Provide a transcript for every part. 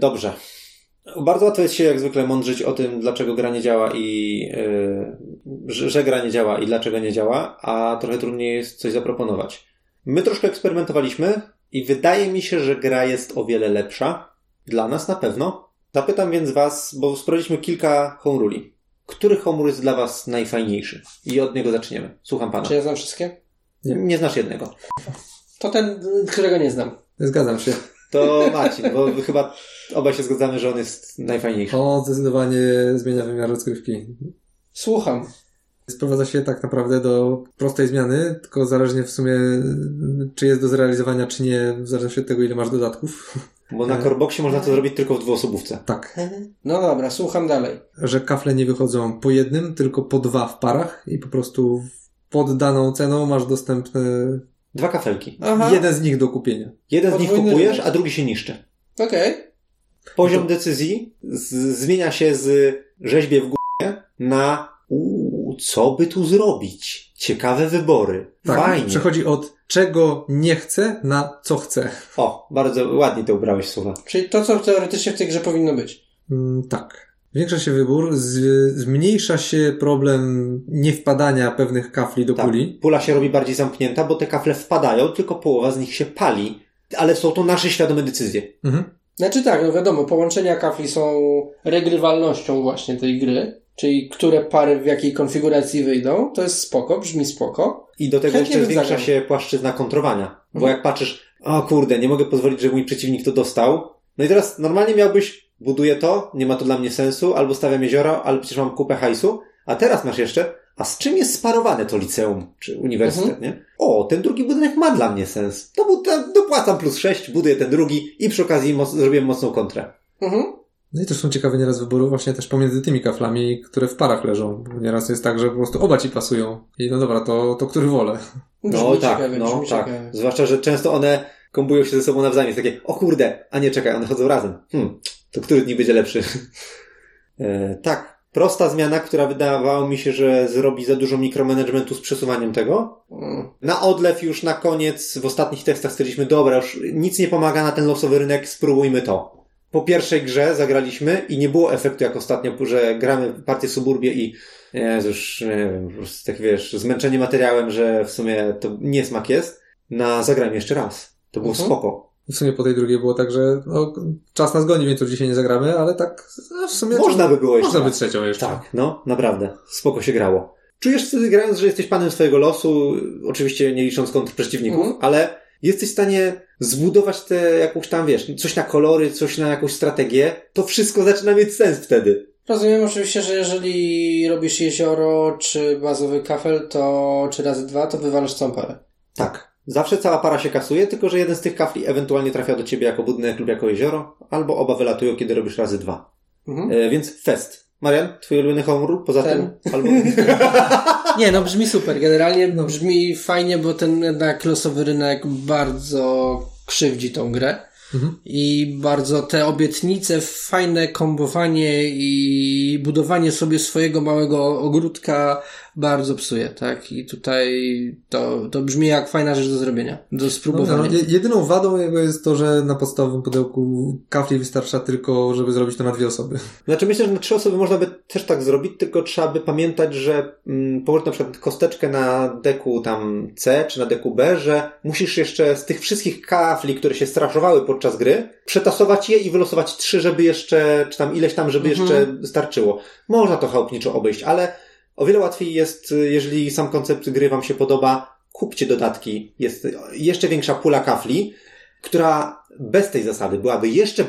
Dobrze. Bardzo łatwo jest się jak zwykle mądrzyć o tym, dlaczego gra nie działa i że gra nie działa i dlaczego nie działa, a trochę trudniej jest coś zaproponować. My troszkę eksperymentowaliśmy i wydaje mi się, że gra jest o wiele lepsza. Dla nas na pewno. Zapytam więc was, bo sprawdziliśmy kilka home ruli. Który home rule jest dla was najfajniejszy? I od niego zaczniemy. Słucham pana. Czy ja znam wszystkie? Nie znasz jednego. To ten, którego nie znam. Zgadzam się. To Marcin, bo chyba obaj się zgadzamy, że on jest najfajniejszy. On zdecydowanie zmienia wymiar rozgrywki. Słucham. Sprowadza się tak naprawdę do prostej zmiany, tylko zależnie w sumie, czy jest do zrealizowania, czy nie, w zależności od tego, ile masz dodatków. Bo na korboksie można to zrobić tylko w dwuosobówce. Tak. No dobra, słucham dalej. Że kafle nie wychodzą po jednym, tylko po dwa w parach i po prostu pod daną ceną masz dostępne... Dwa kafelki. Aha. Jeden z nich do kupienia. Jeden z nich kupujesz, a drugi się niszczy. Okej. Okay. Poziom decyzji zmienia się z rzeźbie w górę na co by tu zrobić? Ciekawe wybory. Tak, fajnie. Przechodzi od czego nie chcę na co chcę. O, bardzo ładnie to ubrałeś słowa. Czyli to, co teoretycznie w tej grze powinno być. Tak. Zwiększa się wybór, zmniejsza się problem niewpadania pewnych kafli do puli. Tak, pula się robi bardziej zamknięta, bo te kafle wpadają, tylko połowa z nich się pali. Ale są to nasze świadome decyzje. Mhm. Znaczy tak, no wiadomo, połączenia kafli są regrywalnością właśnie tej gry, czyli które pary w jakiej konfiguracji wyjdą, to jest spoko, brzmi spoko. I do tego jeszcze zwiększa się płaszczyzna kontrowania. Mhm. Bo jak patrzysz, o kurde, nie mogę pozwolić, żeby mój przeciwnik to dostał. No i teraz normalnie miałbyś, buduję to, nie ma to dla mnie sensu, albo stawiam jeziora, ale przecież mam kupę hajsu, a teraz masz jeszcze, a z czym jest sparowane to liceum, czy uniwersytet, nie? O, ten drugi budynek ma dla mnie sens. To dopłacam +6, buduję ten drugi i przy okazji zrobiłem mocną kontrę. No i też są ciekawe nieraz wybory właśnie też pomiędzy tymi kaflami, które w parach leżą. Nieraz jest tak, że po prostu oba ci pasują. I no dobra, to który wolę. No tak, ciekawe, no tak. Zwłaszcza, że często one kombują się ze sobą nawzajem. Jest takie, o kurde, a nie czekaj, one chodzą razem. To który dni będzie lepszy? Tak. Prosta zmiana, która wydawało mi się, że zrobi za dużo mikromanagementu z przesuwaniem tego. Na odlew już na koniec, w ostatnich testach stwierdziliśmy, dobra, już nic nie pomaga na ten losowy rynek, spróbujmy to. Po pierwszej grze zagraliśmy i nie było efektu jak ostatnio, że gramy partię Suburbia i już nie wiem, po prostu tak wiesz, zmęczenie materiałem, że w sumie to niesmak jest. Zagrajmy jeszcze raz. To było spoko. W sumie po tej drugiej było tak, że czas nas goni, więc już dzisiaj nie zagramy, ale tak w sumie... Można by było jeszcze. Można by trzecią jeszcze. Tak, no naprawdę. Spoko się grało. Czujesz wtedy grając, że jesteś panem swojego losu, oczywiście nie licząc kontr przeciwników, ale jesteś w stanie zbudować te jakąś tam, wiesz, coś na kolory, coś na jakąś strategię. To wszystko zaczyna mieć sens wtedy. Rozumiem oczywiście, że jeżeli robisz jezioro czy bazowy kafel, to 3 razy 2 to wywalasz całą parę. Tak. Zawsze cała para się kasuje, tylko że jeden z tych kafli ewentualnie trafia do ciebie jako budynek lub jako jezioro, albo oba wylatują, kiedy robisz 2 razy. Więc fest. Marian, twój ulubiony home rule poza tym? Albo... Nie, no brzmi super. Generalnie brzmi fajnie, bo ten jednak losowy rynek bardzo krzywdzi tą grę. I bardzo te obietnice, fajne kombowanie i budowanie sobie swojego małego ogródka bardzo psuje, tak? I tutaj to brzmi jak fajna rzecz do zrobienia, do spróbowania. Jedyną wadą jego jest to, że na podstawowym pudełku kafli wystarcza tylko, żeby zrobić to na 2 osoby. Znaczy myślę, że na 3 osoby można by też tak zrobić, tylko trzeba by pamiętać, że położyć na przykład kosteczkę na deku tam C czy na deku B, że musisz jeszcze z tych wszystkich kafli, które się straszowały podczas gry, przetasować je i wylosować 3, żeby jeszcze, czy tam ileś tam, żeby jeszcze starczyło. Można to chałupniczo obejść, ale o wiele łatwiej jest, jeżeli sam koncept gry wam się podoba, kupcie dodatki. Jest jeszcze większa pula kafli, która bez tej zasady byłaby jeszcze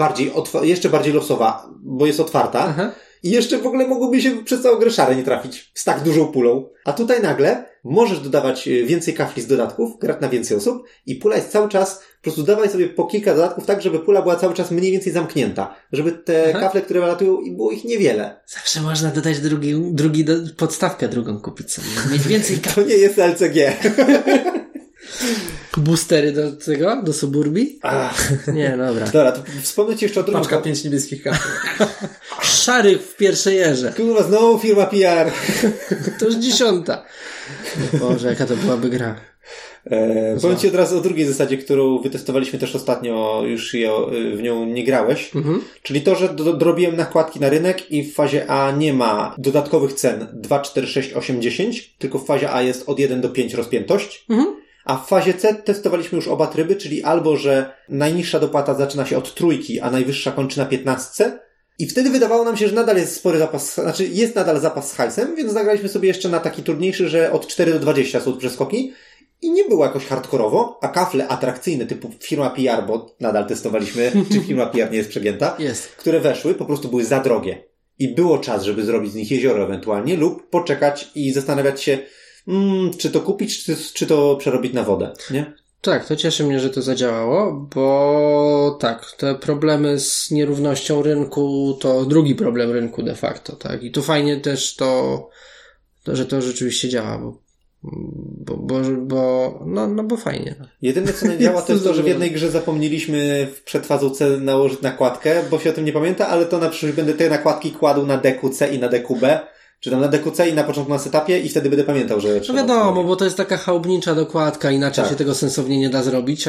bardziej losowa, bo jest otwarta. Aha. I jeszcze w ogóle mogłoby się przez całą grę szare nie trafić z tak dużą pulą. A tutaj nagle możesz dodawać więcej kafli z dodatków, grać na więcej osób i pula jest cały czas, po prostu dawaj sobie po kilka dodatków tak, żeby pula była cały czas mniej więcej zamknięta. Żeby te kafle, które wylatują, było ich niewiele. Zawsze można dodać drugi podstawkę drugą kupić sobie. Mieć więcej kafli. To nie jest LCG. Boostery do tego? Do Suburbii? Nie, dobra. Dobra, to wspomnę ci jeszcze o drugą. Paczka 5 niebieskich kafli. Szarych w pierwszej erze. Kurwa, znowu firma PR. To już 10. Boże, jaka to byłaby gra. Powiem Ci od razu o drugiej zasadzie, którą wytestowaliśmy też ostatnio, już w nią nie grałeś, czyli to, że dorobiłem nakładki na rynek i w fazie A nie ma dodatkowych cen 2, 4, 6, 8, 10, tylko w fazie A jest od 1 do 5 rozpiętość. A w fazie C testowaliśmy już oba tryby, czyli albo, że najniższa dopłata zaczyna się od 3, a najwyższa kończy na 15. I wtedy wydawało nam się, że nadal jest spory zapas, znaczy jest nadal zapas z hajsem, więc zagraliśmy sobie jeszcze na taki trudniejszy, że od 4 do 20 są przeskoki. I nie było jakoś hardkorowo, a kafle atrakcyjne typu firma PR, bo nadal testowaliśmy, czy firma PR nie jest przegięta, które weszły, po prostu były za drogie. I było czas, żeby zrobić z nich jezioro ewentualnie lub poczekać i zastanawiać się, czy to kupić, czy to przerobić na wodę, nie? Tak, to cieszy mnie, że to zadziałało, bo tak, te problemy z nierównością rynku to drugi problem rynku de facto, tak? I tu fajnie też że to rzeczywiście działa, bo fajnie. Jedyne, co nie działa, to jest to, że w jednej grze zapomnieliśmy przed fazą C nałożyć nakładkę, bo się o tym nie pamięta, ale to na przyszłość będę te nakładki kładł na deku C i na deku B, czy tam na deku C i na początku na setupie i wtedy będę pamiętał, że... No wiadomo, bo to jest taka chałubnicza dokładka, inaczej się tego sensownie nie da zrobić,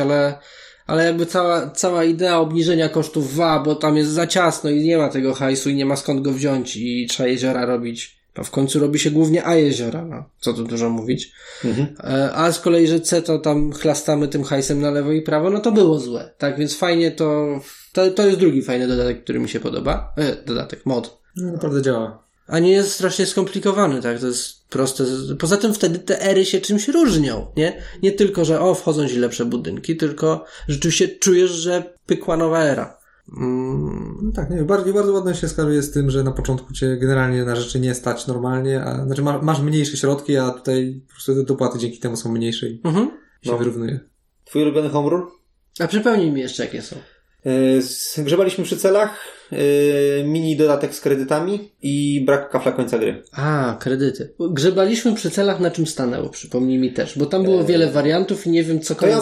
ale jakby cała idea obniżenia kosztów WA, bo tam jest za ciasno i nie ma tego hajsu i nie ma skąd go wziąć i trzeba jeziora robić. A w końcu robi się głównie A jeziora, co tu dużo mówić. A z kolei, że C to tam chlastamy tym hajsem na lewo i prawo, to było złe. Tak, więc fajnie to jest drugi fajny dodatek, który mi się podoba. Mod. No, naprawdę działa. A nie jest strasznie skomplikowany, tak? To jest proste. Poza tym wtedy te ery się czymś różnią, nie? Nie tylko, że wchodzą ci lepsze budynki, tylko rzeczywiście czujesz, że pykła nowa era. Tak, nie, bardzo ładnie się skaluje z tym, że na początku cię generalnie na rzeczy nie stać normalnie, znaczy masz mniejsze środki, a tutaj po prostu te dopłaty dzięki temu są mniejsze i się wyrównuje. Twój ulubiony home run? A przypomnij mi jeszcze, jakie są. Grzebaliśmy przy celach, mini dodatek z kredytami i brak kafla końca gry. Kredyty. Grzebaliśmy przy celach, na czym stanęło, przypomnij mi też, bo tam było wiele wariantów i nie wiem, co koniec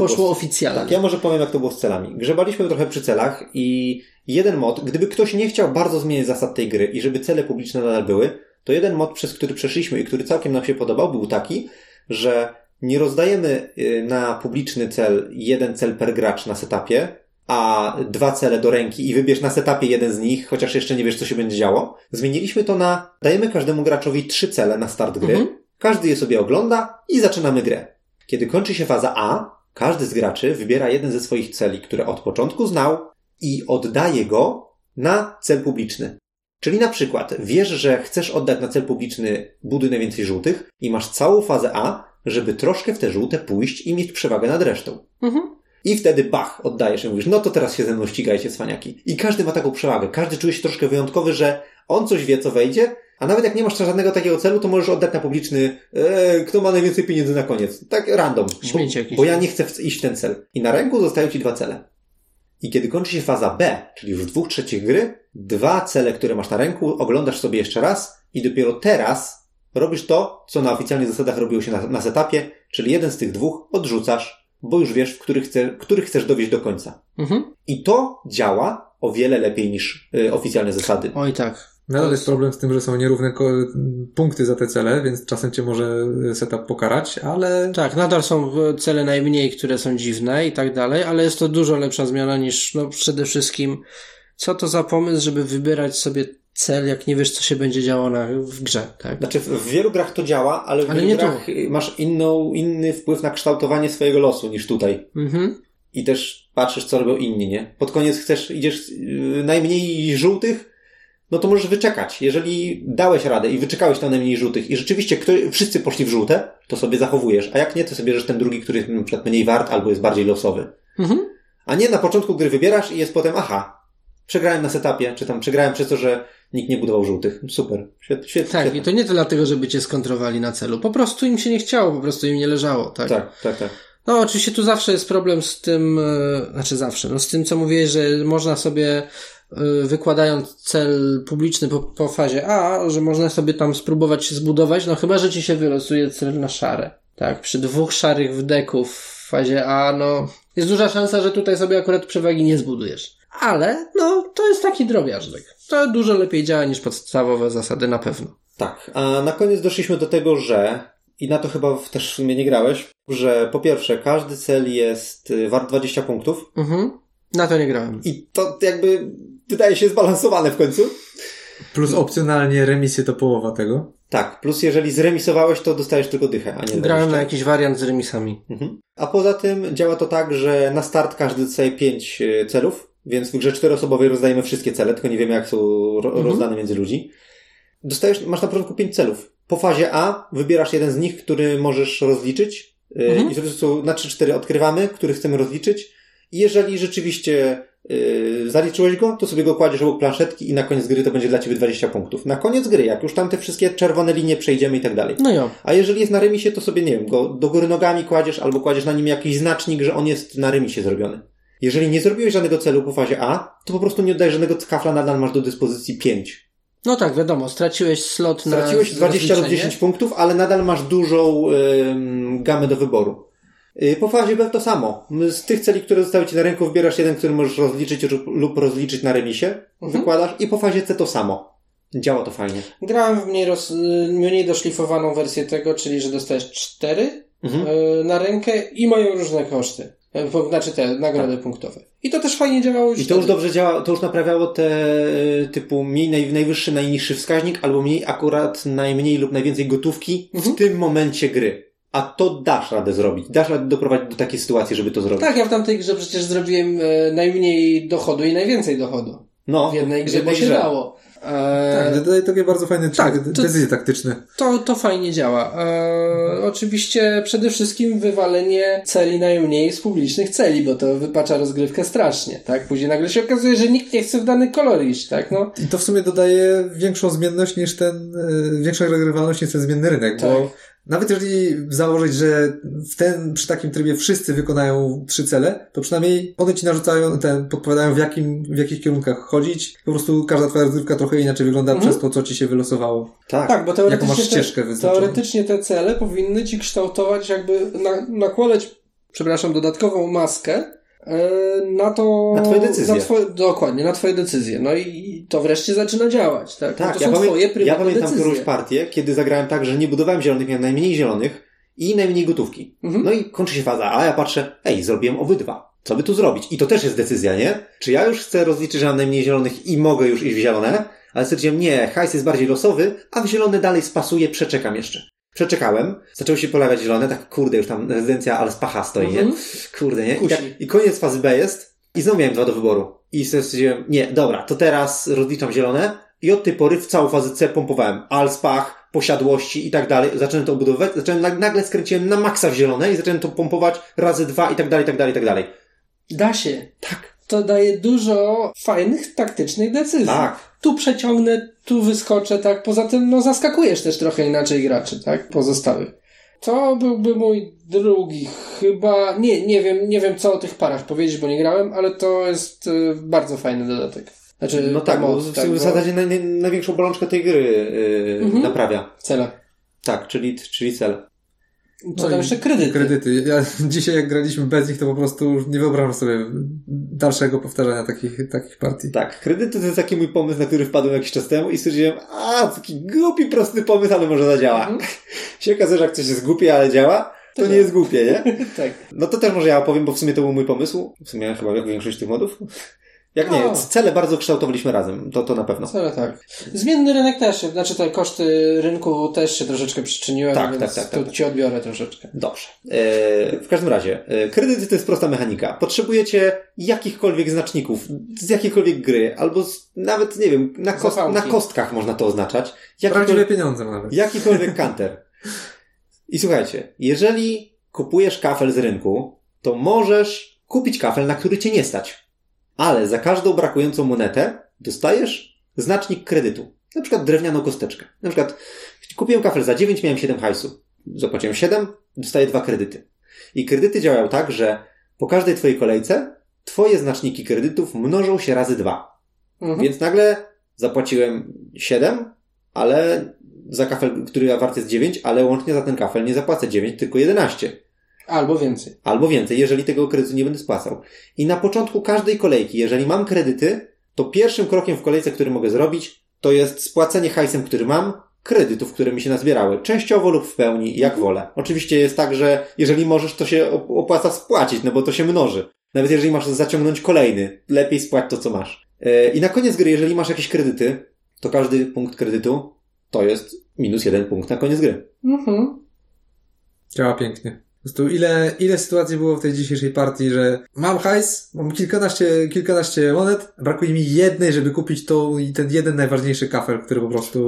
poszło oficjalnie. Tak, ja może powiem, jak to było z celami. Grzebaliśmy trochę przy celach i jeden mod, gdyby ktoś nie chciał bardzo zmienić zasad tej gry i żeby cele publiczne nadal były, to jeden mod, przez który przeszliśmy i który całkiem nam się podobał, był taki, że nie rozdajemy na publiczny cel jeden cel per gracz na setupie, a dwa cele do ręki i wybierz na setupie jeden z nich, chociaż jeszcze nie wiesz, co się będzie działo. Zmieniliśmy to na dajemy każdemu graczowi 3 cele na start gry, każdy je sobie ogląda i zaczynamy grę. Kiedy kończy się faza A, każdy z graczy wybiera jeden ze swoich celi, które od początku znał i oddaje go na cel publiczny. Czyli na przykład wiesz, że chcesz oddać na cel publiczny buduj najwięcej żółtych i masz całą fazę A, żeby troszkę w te żółte pójść i mieć przewagę nad resztą. I wtedy bach, oddajesz i mówisz, to teraz się ze mną ścigajcie, cwaniaki. I każdy ma taką przewagę, każdy czuje się troszkę wyjątkowy, że on coś wie, co wejdzie, a nawet jak nie masz żadnego takiego celu, to możesz oddać na publiczny, kto ma najwięcej pieniędzy na koniec. Tak random, bo ja nie chcę iść w ten cel. I na ręku zostają ci 2 cele. I kiedy kończy się faza B, czyli już 2/3 gry, 2 cele, które masz na ręku, oglądasz sobie jeszcze raz i dopiero teraz robisz to, co na oficjalnych zasadach robiło się na setupie, czyli jeden z tych 2 odrzucasz, bo już wiesz, których chcesz dowieść do końca. I to działa o wiele lepiej niż oficjalne zasady. Oj tak. Nadal jest problem z tym, że są nierówne punkty za te cele, więc czasem cię może setup pokarać, ale... Tak, nadal są cele najmniej, które są dziwne i tak dalej, ale jest to dużo lepsza zmiana niż przede wszystkim co to za pomysł, żeby wybierać sobie cel, jak nie wiesz, co się będzie działo w grze, tak? Znaczy, w wielu grach to działa, ale w wielu grach masz inny wpływ na kształtowanie swojego losu niż tutaj. I też patrzysz, co robią inni, nie? Pod koniec idziesz najmniej żółtych, to możesz wyczekać. Jeżeli dałeś radę i wyczekałeś tam najmniej żółtych i rzeczywiście wszyscy poszli w żółte, to sobie zachowujesz, a jak nie, to sobie bierzesz ten drugi, który jest na przykład mniej wart albo jest bardziej losowy. A nie na początku gry wybierasz i jest potem, przegrałem na setupie, czy tam przegrałem przez to, że nikt nie budował żółtych. Super. Świetnie. Tak, i to nie to dlatego, żeby cię skontrowali na celu. Po prostu im się nie chciało, po prostu im nie leżało, tak? Tak. Oczywiście tu zawsze jest problem z tym, z tym, co mówiłeś, że można sobie, wykładając cel publiczny po fazie A, że można sobie tam spróbować się zbudować, chyba, że ci się wylosuje cel na szare. Tak, przy 2 szarych wdeków w fazie A, jest duża szansa, że tutaj sobie akurat przewagi nie zbudujesz. Ale, to jest taki drobiażdżek. To dużo lepiej działa niż podstawowe zasady, na pewno. Tak, a na koniec doszliśmy do tego, że i na to chyba też w sumie nie grałeś, że po pierwsze każdy cel jest wart 20 punktów. Mhm. Na to nie grałem. I to jakby wydaje się zbalansowane w końcu. Plus opcjonalnie remisy to połowa tego. Tak, plus jeżeli zremisowałeś, to dostajesz tylko dychę, a nie grałem na jakiś wariant z remisami. Mhm. A poza tym działa to tak, że na start każdy dostaje 5 celów, więc w grze czteroosobowej rozdajemy wszystkie cele, tylko nie wiemy jak są rozdane między ludzi. Masz na początku 5 celów. Po fazie A wybierasz jeden z nich, który możesz rozliczyć i po prostu na 3-4 odkrywamy, który chcemy rozliczyć. I jeżeli rzeczywiście zaliczyłeś go, to sobie go kładziesz obok planszetki i na koniec gry to będzie dla ciebie 20 punktów. Na koniec gry, jak już tam te wszystkie czerwone linie przejdziemy i tak dalej. No ja. A jeżeli jest na remisie, to sobie, nie wiem, go do góry nogami kładziesz albo kładziesz na nim jakiś znacznik, że on jest na remisie zrobiony. Jeżeli nie zrobiłeś żadnego celu po fazie A, to po prostu nie oddajesz żadnego kafla, nadal masz do dyspozycji 5. No tak, wiadomo, straciłeś slot na... Straciłeś 20 lub 10 punktów, ale nadal masz dużą gamę do wyboru. Po fazie B to samo. Z tych celi, które zostały ci na rynku, wybierasz jeden, który możesz rozliczyć lub rozliczyć na remisie, wykładasz i po fazie C to samo. Działa to fajnie. Grałem w mniej doszlifowaną wersję tego, czyli że dostajesz 4 na rękę i mają różne koszty. Znaczy te nagrody punktowe. I to też fajnie działało już. I to wtedy już dobrze działa, to już naprawiało te typu mniej najwyższy, najniższy wskaźnik, albo mniej akurat najmniej lub najwięcej gotówki w tym momencie gry. A to dasz radę zrobić. Dasz radę doprowadzić do takiej sytuacji, żeby to zrobić. Tak, ja w tamtej grze przecież zrobiłem najmniej dochodu i najwięcej dochodu. No. W jednej grze bo się dało. Tak, tutaj takie bardzo fajne decyzje taktyczne. To fajnie działa. Oczywiście przede wszystkim wywalenie celi najmniej z publicznych celi, bo to wypacza rozgrywkę strasznie, tak? Później nagle się okazuje, że nikt nie chce w dany kolor iść, tak? No. I to w sumie dodaje większą zmienność niż większą regrywalność niż ten zmienny rynek, tak. Bo nawet jeżeli założyć, że przy takim trybie wszyscy wykonają 3 cele, to przynajmniej one ci narzucają, podpowiadają w jakich kierunkach chodzić. Po prostu każda twoja rozgrywka trochę inaczej wygląda przez to, co ci się wylosowało. Tak, bo jaką masz ścieżkę wyznaczoną. Teoretycznie te cele powinny ci kształtować, jakby nakładać, dodatkową maskę na to... Na twoje decyzje. Dokładnie, na twoje decyzje. No i to wreszcie zaczyna działać. Tak, tak. No to są twoje prywatne decyzje. Ja pamiętam którąś partię, kiedy zagrałem tak, że nie budowałem zielonych, miałem najmniej zielonych i najmniej gotówki. No i kończy się faza, a ja patrzę, zrobiłem obydwa. Co by tu zrobić? I to też jest decyzja, nie? Czy ja już chcę rozliczyć, że mam najmniej zielonych i mogę już iść w zielone, ale stwierdziłem, nie, hajs jest bardziej losowy, a w zielone dalej spasuję, przeczekam jeszcze. Przeczekałem, zaczęły się pojawiać zielone, tak kurde, już tam rezydencja Alspacha stoi, nie? Kurde, nie? I koniec fazy B jest i znowu miałem 2 do wyboru. I sobie stwierdziłem, nie, dobra, to teraz rozliczam zielone i od tej pory w całą fazę C pompowałem Alspach, posiadłości i tak dalej. Zacząłem to obudowywać, nagle skręciłem na maksa w zielone i zacząłem to pompować razy 2 i tak dalej, i tak dalej, i tak dalej. Da się. Tak. To daje dużo fajnych, taktycznych decyzji. Tak. Tu przeciągnę, tu wyskoczę, tak. Poza tym, zaskakujesz też trochę inaczej graczy, tak? Pozostałych. To byłby mój drugi chyba... Nie wiem co o tych parach powiedzieć, bo nie grałem, ale to jest bardzo fajny dodatek. Znaczy, no tak, pomoc, bo w zasadzie największą bolączkę tej gry naprawia. Cele. Tak, czyli cel. Co tam jeszcze? Kredyty. Ja dzisiaj jak graliśmy bez nich, to po prostu nie wyobrażam sobie dalszego powtarzania takich partii. Tak, kredyty to jest taki mój pomysł, na który wpadłem jakiś czas temu i stwierdziłem, taki głupi, prosty pomysł, ale może zadziała. Się okazuje, że jak coś jest głupie, ale działa, to nie jest głupie, nie? Tak. No to też może ja opowiem, bo w sumie to był mój pomysł. W sumie chyba jak większość tych modów. Cele bardzo kształtowaliśmy razem, to na pewno. Cele, tak. Zmienny rynek też, te koszty rynku też się troszeczkę przyczyniły, więc ci odbiorę troszeczkę. Dobrze. W każdym razie, kredyty to jest prosta mechanika. Potrzebujecie jakichkolwiek znaczników, z jakiejkolwiek gry, albo nawet, nie wiem, na kostkach można to oznaczać. Prawdziwe pieniądze nawet. Jakikolwiek kanter. I słuchajcie, jeżeli kupujesz kafel z rynku, to możesz kupić kafel, na który cię nie stać. Ale za każdą brakującą monetę dostajesz znacznik kredytu. Na przykład drewnianą kosteczkę. Na przykład kupiłem kafel za 9, miałem 7 hajsu. Zapłaciłem 7, dostaję 2 kredyty. I kredyty działają tak, że po każdej twojej kolejce twoje znaczniki kredytów mnożą się razy 2. Więc nagle zapłaciłem 7, ale za kafel, który wart jest 9, ale łącznie za ten kafel nie zapłacę 9, tylko 11. Albo więcej, jeżeli tego kredytu nie będę spłacał. I na początku każdej kolejki, jeżeli mam kredyty, to pierwszym krokiem w kolejce, który mogę zrobić, to jest spłacenie hajsem, który mam kredytów, które mi się nazbierały. Częściowo lub w pełni, jak wolę. Oczywiście jest tak, że jeżeli możesz, to się opłaca spłacić, no bo to się mnoży. Nawet jeżeli masz zaciągnąć kolejny, lepiej spłać to, co masz. I na koniec gry, jeżeli masz jakieś kredyty, to każdy punkt kredytu to jest -1 punkt na koniec gry. Mhm. Działa pięknie. Po prostu ile sytuacji było w tej dzisiejszej partii, że mam hajs, mam kilkanaście monet, brakuje mi jednej, żeby kupić ten jeden najważniejszy kafel, który po prostu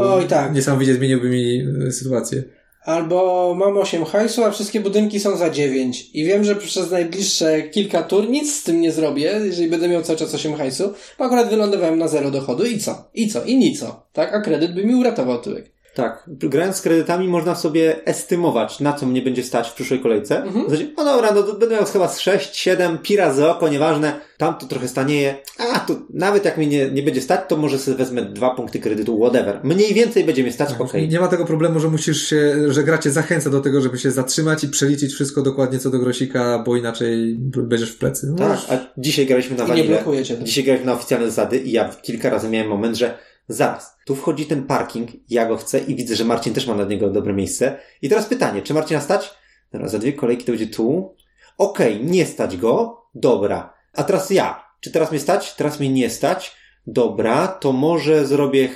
niesamowicie zmieniłby mi sytuację. Albo mam 8 hajsu, a wszystkie budynki są za 9 i wiem, że przez najbliższe kilka tur nic z tym nie zrobię, jeżeli będę miał cały czas 8 hajsu, bo akurat wylądowałem na 0 dochodu i nico, tak? A kredyt by mi uratował tyłek. Tak, grając z kredytami można sobie estymować, na co mnie będzie stać w przyszłej kolejce. Mhm. Znaczy, będę miał chyba z 6, 7, pira za oko, nieważne, tamto trochę stanieje, a to nawet jak mi nie będzie stać, to może sobie wezmę 2 punkty kredytu, whatever. Mniej więcej będzie mi stać, tak, okej. Nie ma tego problemu, że że gra cię zachęca do tego, żeby się zatrzymać i przeliczyć wszystko dokładnie co do grosika, bo inaczej będziesz w plecy. No tak, a dzisiaj graliśmy na wanilę. Nie blokuje cię. Dzisiaj graliśmy na oficjalne zasady i ja kilka razy miałem moment, że zaraz, tu wchodzi ten parking, ja go chcę i widzę, że Marcin też ma na niego dobre miejsce. I teraz pytanie, czy Marcina stać? Dobra, za 2 kolejki to będzie tu. Okej, nie stać go. Dobra. A teraz ja. Czy teraz mnie stać? Teraz mnie nie stać. Dobra, to może zrobię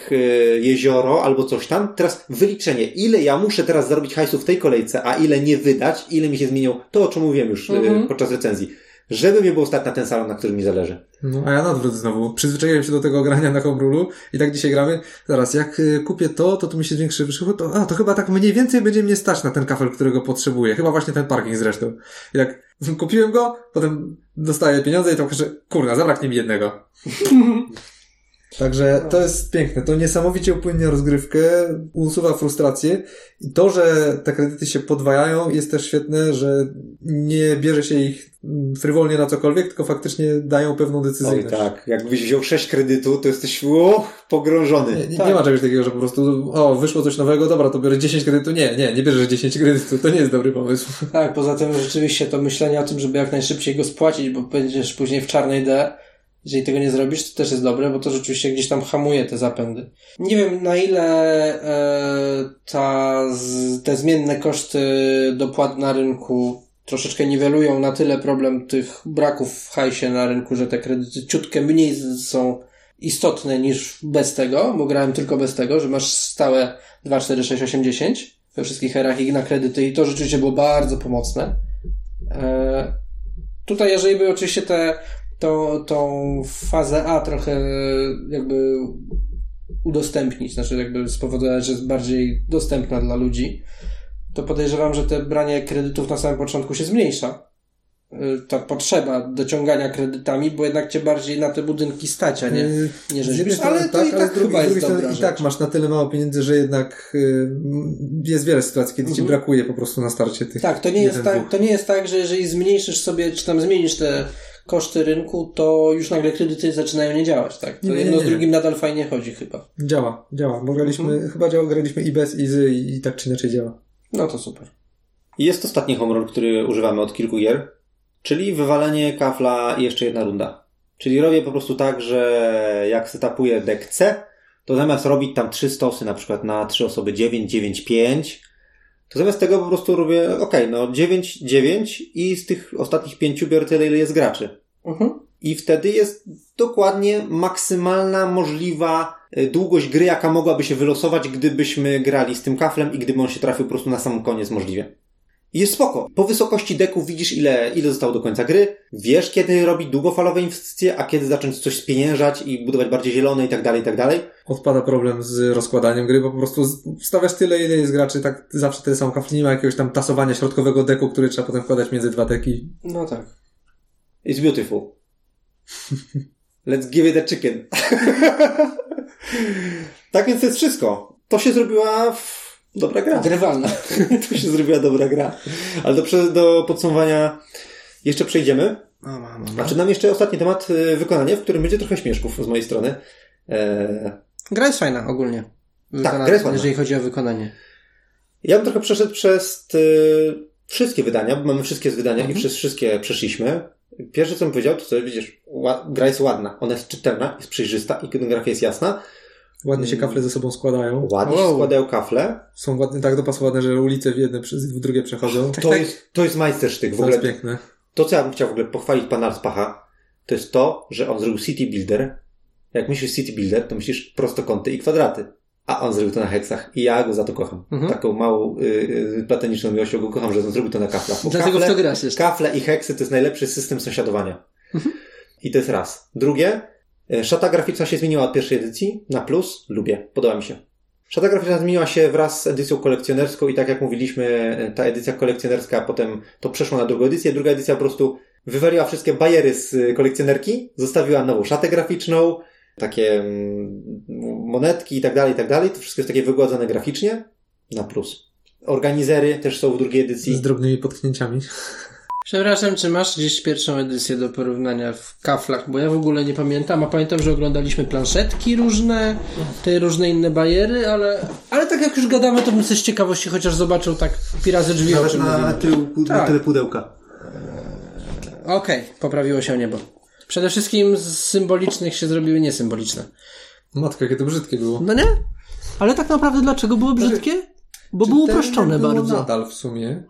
jezioro albo coś tam. Teraz wyliczenie, ile ja muszę teraz zarobić hajsu w tej kolejce, a ile nie wydać, ile mi się zmienią. To, o czym mówiłem już podczas recenzji. Żeby mnie było stać na ten salon, na którym mi zależy. No, a ja na odwrót znowu. Przyzwyczaiłem się do tego grania na homebrewu i tak dzisiaj gramy. Zaraz, jak kupię to tu mi się zwiększy przychód, to chyba tak mniej więcej będzie mnie stać na ten kafel, którego potrzebuję. Chyba właśnie ten parking zresztą. I tak kupiłem go, potem dostaję pieniądze i to okaże, kurna, zabraknie mi jednego. Także to jest piękne. To niesamowicie upłynnia rozgrywkę, usuwa frustrację i to, że te kredyty się podwajają, jest też świetne, że nie bierze się ich frywolnie na cokolwiek, tylko faktycznie dają pewną decyzyjność. Oj tak, jakbyś wziął 6 kredytów, to jesteś pogrążony. Nie ma czegoś takiego, że po prostu wyszło coś nowego, dobra, to biorę 10 kredytów. Nie bierzesz 10 kredytów, to nie jest dobry pomysł. Tak, poza tym rzeczywiście to myślenie o tym, żeby jak najszybciej go spłacić, bo będziesz później w czarnej D. Jeżeli tego nie zrobisz, to też jest dobre, bo to rzeczywiście gdzieś tam hamuje te zapędy. Nie wiem, na ile te zmienne koszty dopłat na rynku troszeczkę niwelują na tyle problem tych braków w hajsie na rynku, że te kredyty ciutkę mniej są istotne niż bez tego, bo grałem tylko bez tego, że masz stałe 2, 4, 6, 8, 10 we wszystkich erach i na kredyty i to rzeczywiście było bardzo pomocne. Tutaj, jeżeli by oczywiście tą fazę A trochę jakby udostępnić, znaczy jakby spowodować, że jest bardziej dostępna dla ludzi, to podejrzewam, że te branie kredytów na samym początku się zmniejsza. Ta potrzeba dociągania kredytami, bo jednak cię bardziej na te budynki stać, a nie rzeczywiście. Ale to i tak chyba jest dobra rzecz. I tak masz na tyle mało pieniędzy, że jednak jest wiele sytuacji, kiedy ci brakuje po prostu na starcie tych. Tak, to nie jest tak, że jeżeli zmniejszysz sobie, czy tam zmienisz te koszty rynku, to już nagle kredyty zaczynają nie działać, tak? To jedno z drugim nadal fajnie chodzi chyba. Działa, bo graliśmy i bez, i z, i tak czy inaczej działa. No to super. Jest ostatni home run, który używamy od kilku gier, czyli wywalenie kafla i jeszcze jedna runda. Czyli robię po prostu tak, że jak setapuję deck C, to zamiast robić tam 3 stosy na przykład na 3 osoby 9, 9, 5, to zamiast tego po prostu robię, 9, 9 i z tych ostatnich 5 biorę tyle, ile jest graczy. I wtedy jest dokładnie maksymalna możliwa długość gry, jaka mogłaby się wylosować, gdybyśmy grali z tym kaflem i gdyby on się trafił po prostu na sam koniec możliwie. I jest spoko. Po wysokości deku widzisz, ile zostało do końca gry, wiesz, kiedy robić długofalowe inwestycje, a kiedy zacząć coś spieniężać i budować bardziej zielone i tak dalej, i tak dalej. Odpada problem z rozkładaniem gry, bo po prostu stawiasz tyle, ile jest graczy, tak zawsze tyle samo kafli, nie ma jakiegoś tam tasowania środkowego deku, który trzeba potem wkładać między 2 deki. No tak. It's beautiful. Let's give it a chicken. Tak więc to jest wszystko. To się zrobiła dobra gra. Grywalna. Tu się zrobiła dobra gra. Ale do podsumowania jeszcze przejdziemy. Znaczy nam jeszcze ostatni temat, wykonanie, w którym będzie trochę śmieszków z mojej strony. Gra jest fajna ogólnie. Tak, gra jest fajna. Jeżeli chodzi o wykonanie. Ja bym trochę przeszedł przez wszystkie wydania, bo mamy wszystkie wydania i przez wszystkie przeszliśmy. Pierwsze, co bym powiedział, to widzisz, gra jest ładna. Ona jest czytelna, jest przejrzysta i grafika jest jasna. Ładnie się kafle ze sobą składają. Ładnie się składają kafle. Są ładnie tak dopasowane, że ulice w jedne w drugie przechodzą. Tak, to jest majstersztyk w ogóle. To jest piękne. To, co ja bym chciał w ogóle pochwalić pana Alspacha, to jest to, że on zrobił City Builder. Jak myślisz City Builder, to myślisz prostokąty i kwadraty. A on zrobił to na heksach. I ja go za to kocham. Mhm. Taką małą platoniczną miłością go kocham, że on zrobił to na kaflach. Dlatego w to grasz jeszcze. Kafle i heksy to jest najlepszy system sąsiadowania. Mhm. I to jest raz. Drugie, szata graficzna się zmieniła od pierwszej edycji na plus. Lubię. Podoba mi się. Szata graficzna zmieniła się wraz z edycją kolekcjonerską i tak jak mówiliśmy, ta edycja kolekcjonerska potem to przeszła na drugą edycję. Druga edycja po prostu wywaliła wszystkie bajery z kolekcjonerki, zostawiła nową szatę graficzną, takie monetki i tak dalej, to wszystko jest takie wygładzone graficznie, na plus. Organizery też są w drugiej edycji. Z drobnymi potknięciami. Przepraszam, czy masz gdzieś pierwszą edycję do porównania w kaflach, bo ja w ogóle nie pamiętam, a pamiętam, że oglądaliśmy planszetki różne, te różne inne bajery, ale tak jak już gadamy, to bym coś z ciekawości chociaż zobaczył tak pirazy drzwi. Nawet na tyle pudełka. Okej, poprawiło się niebo. Przede wszystkim z symbolicznych się zrobiły niesymboliczne. Matka, jakie to brzydkie było. No nie? Ale tak naprawdę dlaczego było brzydkie? Bo było uproszczone było bardzo. Nadal w sumie.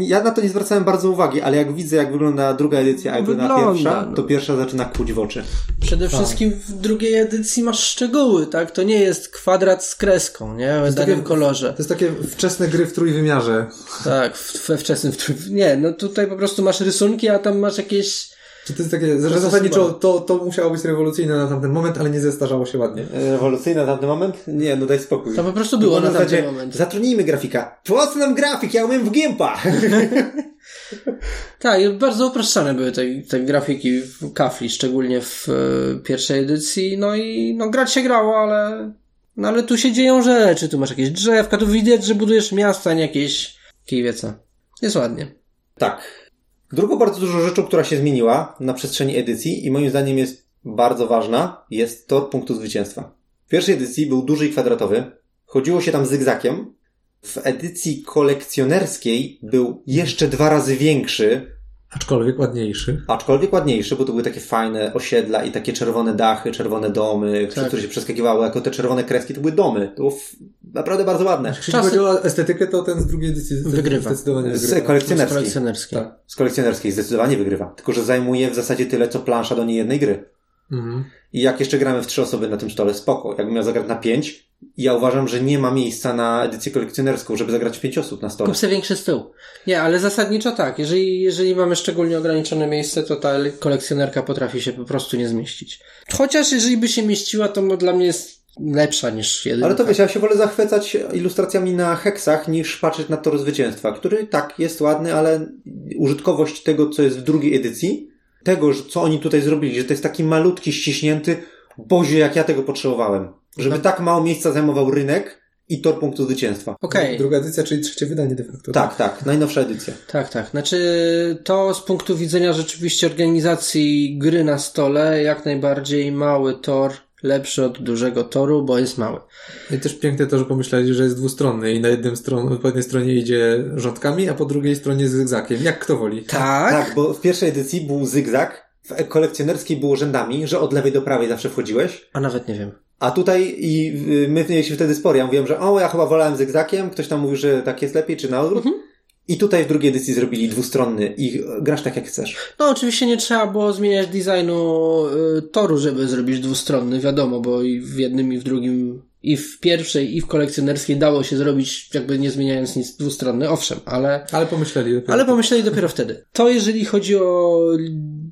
Ja na to nie zwracałem bardzo uwagi, ale jak widzę, jak wygląda druga edycja, a jak wygląda pierwsza, to pierwsza zaczyna kłuć w oczy. Przede wszystkim w drugiej edycji masz szczegóły, tak? To nie jest kwadrat z kreską, nie? W danym kolorze. To jest takie wczesne gry w trójwymiarze. Tak, we wczesnym... Nie, no tutaj po prostu masz rysunki, a tam masz jakieś... Czy to jest takie, że zasadniczo to musiało być rewolucyjne na tamten moment, ale nie zestarzało się ładnie. Rewolucyjne na tamten moment? Nie, no daj spokój. To po prostu było na tamten moment. Zatrudnijmy grafika. Po co nam grafik? Ja umiem w gimpa. Tak, bardzo uproszczone były te grafiki w kafli, szczególnie w pierwszej edycji. No i no grać się grało, ale tu się dzieją rzeczy. Tu masz jakieś drzewka, tu widać, że budujesz miasta, a nie jakieś kiwiece. Jest ładnie. Tak. Drugą bardzo dużą rzeczą, która się zmieniła na przestrzeni edycji i moim zdaniem jest bardzo ważna, jest tor punktu zwycięstwa. W pierwszej edycji był duży i kwadratowy. Chodziło się tam zygzakiem. W edycji kolekcjonerskiej był jeszcze 2 razy większy. Aczkolwiek ładniejszy, bo to były takie fajne osiedla i takie czerwone dachy, czerwone domy, tak. Przez które się przeskakiwało jako te czerwone kreski, to były domy. To było naprawdę bardzo ładne. Jeśli chodzi o estetykę, to ten z drugiej edycji wygrywa. Zdecydowanie wygrywa. Z kolekcjonerskiej. Tak. Z kolekcjonerskiej zdecydowanie wygrywa. Tylko, że zajmuje w zasadzie tyle, co plansza do niejednej gry. Mhm. I jak jeszcze gramy w 3 osoby na tym stole, spoko. Jakbym miał zagrać na 5, ja uważam, że nie ma miejsca na edycję kolekcjonerską, żeby zagrać 5 osób na stole. Kup sobie większy z tyłu. Nie, ale zasadniczo tak. Jeżeli mamy szczególnie ograniczone miejsce, to ta kolekcjonerka potrafi się po prostu nie zmieścić. Chociaż jeżeli by się mieściła, to dla mnie jest lepsza niż jedynka. Ale to wiesz, ja się wolę zachwycać ilustracjami na heksach, niż patrzeć na tor zwycięstwa, który tak, jest ładny, ale użytkowość tego, co jest w drugiej edycji, tego, co oni tutaj zrobili, że to jest taki malutki, ściśnięty, bozie, jak ja tego potrzebowałem. Żeby tak mało miejsca zajmował rynek i tor punktu zwycięstwa. Okej. Druga edycja, czyli 3 wydanie de facto. Tak, najnowsza edycja. Tak. Znaczy, to z punktu widzenia rzeczywiście organizacji gry na stole, jak najbardziej mały tor, lepszy od dużego toru, bo jest mały. I też piękne to, że pomyśleli, że jest dwustronny i na jednej stronie idzie rządkami, a po drugiej stronie zygzakiem. Jak kto woli. Tak, bo w pierwszej edycji był zygzak, w kolekcjonerskiej było rzędami, że od lewej do prawej zawsze wchodziłeś. A nawet nie wiem. A tutaj i my mieliśmy wtedy spory. Ja mówiłem, że ja chyba wolałem zygzakiem, ktoś tam mówił, że tak jest lepiej, czy na odwrót. Mhm. I tutaj w drugiej edycji zrobili dwustronny i grasz tak jak chcesz. No oczywiście nie trzeba było zmieniać designu toru, żeby zrobić dwustronny, wiadomo, bo i w jednym i w drugim, i w pierwszej i w kolekcjonerskiej dało się zrobić jakby nie zmieniając nic dwustronny, owszem, ale pomyśleli dopiero wtedy. To jeżeli chodzi o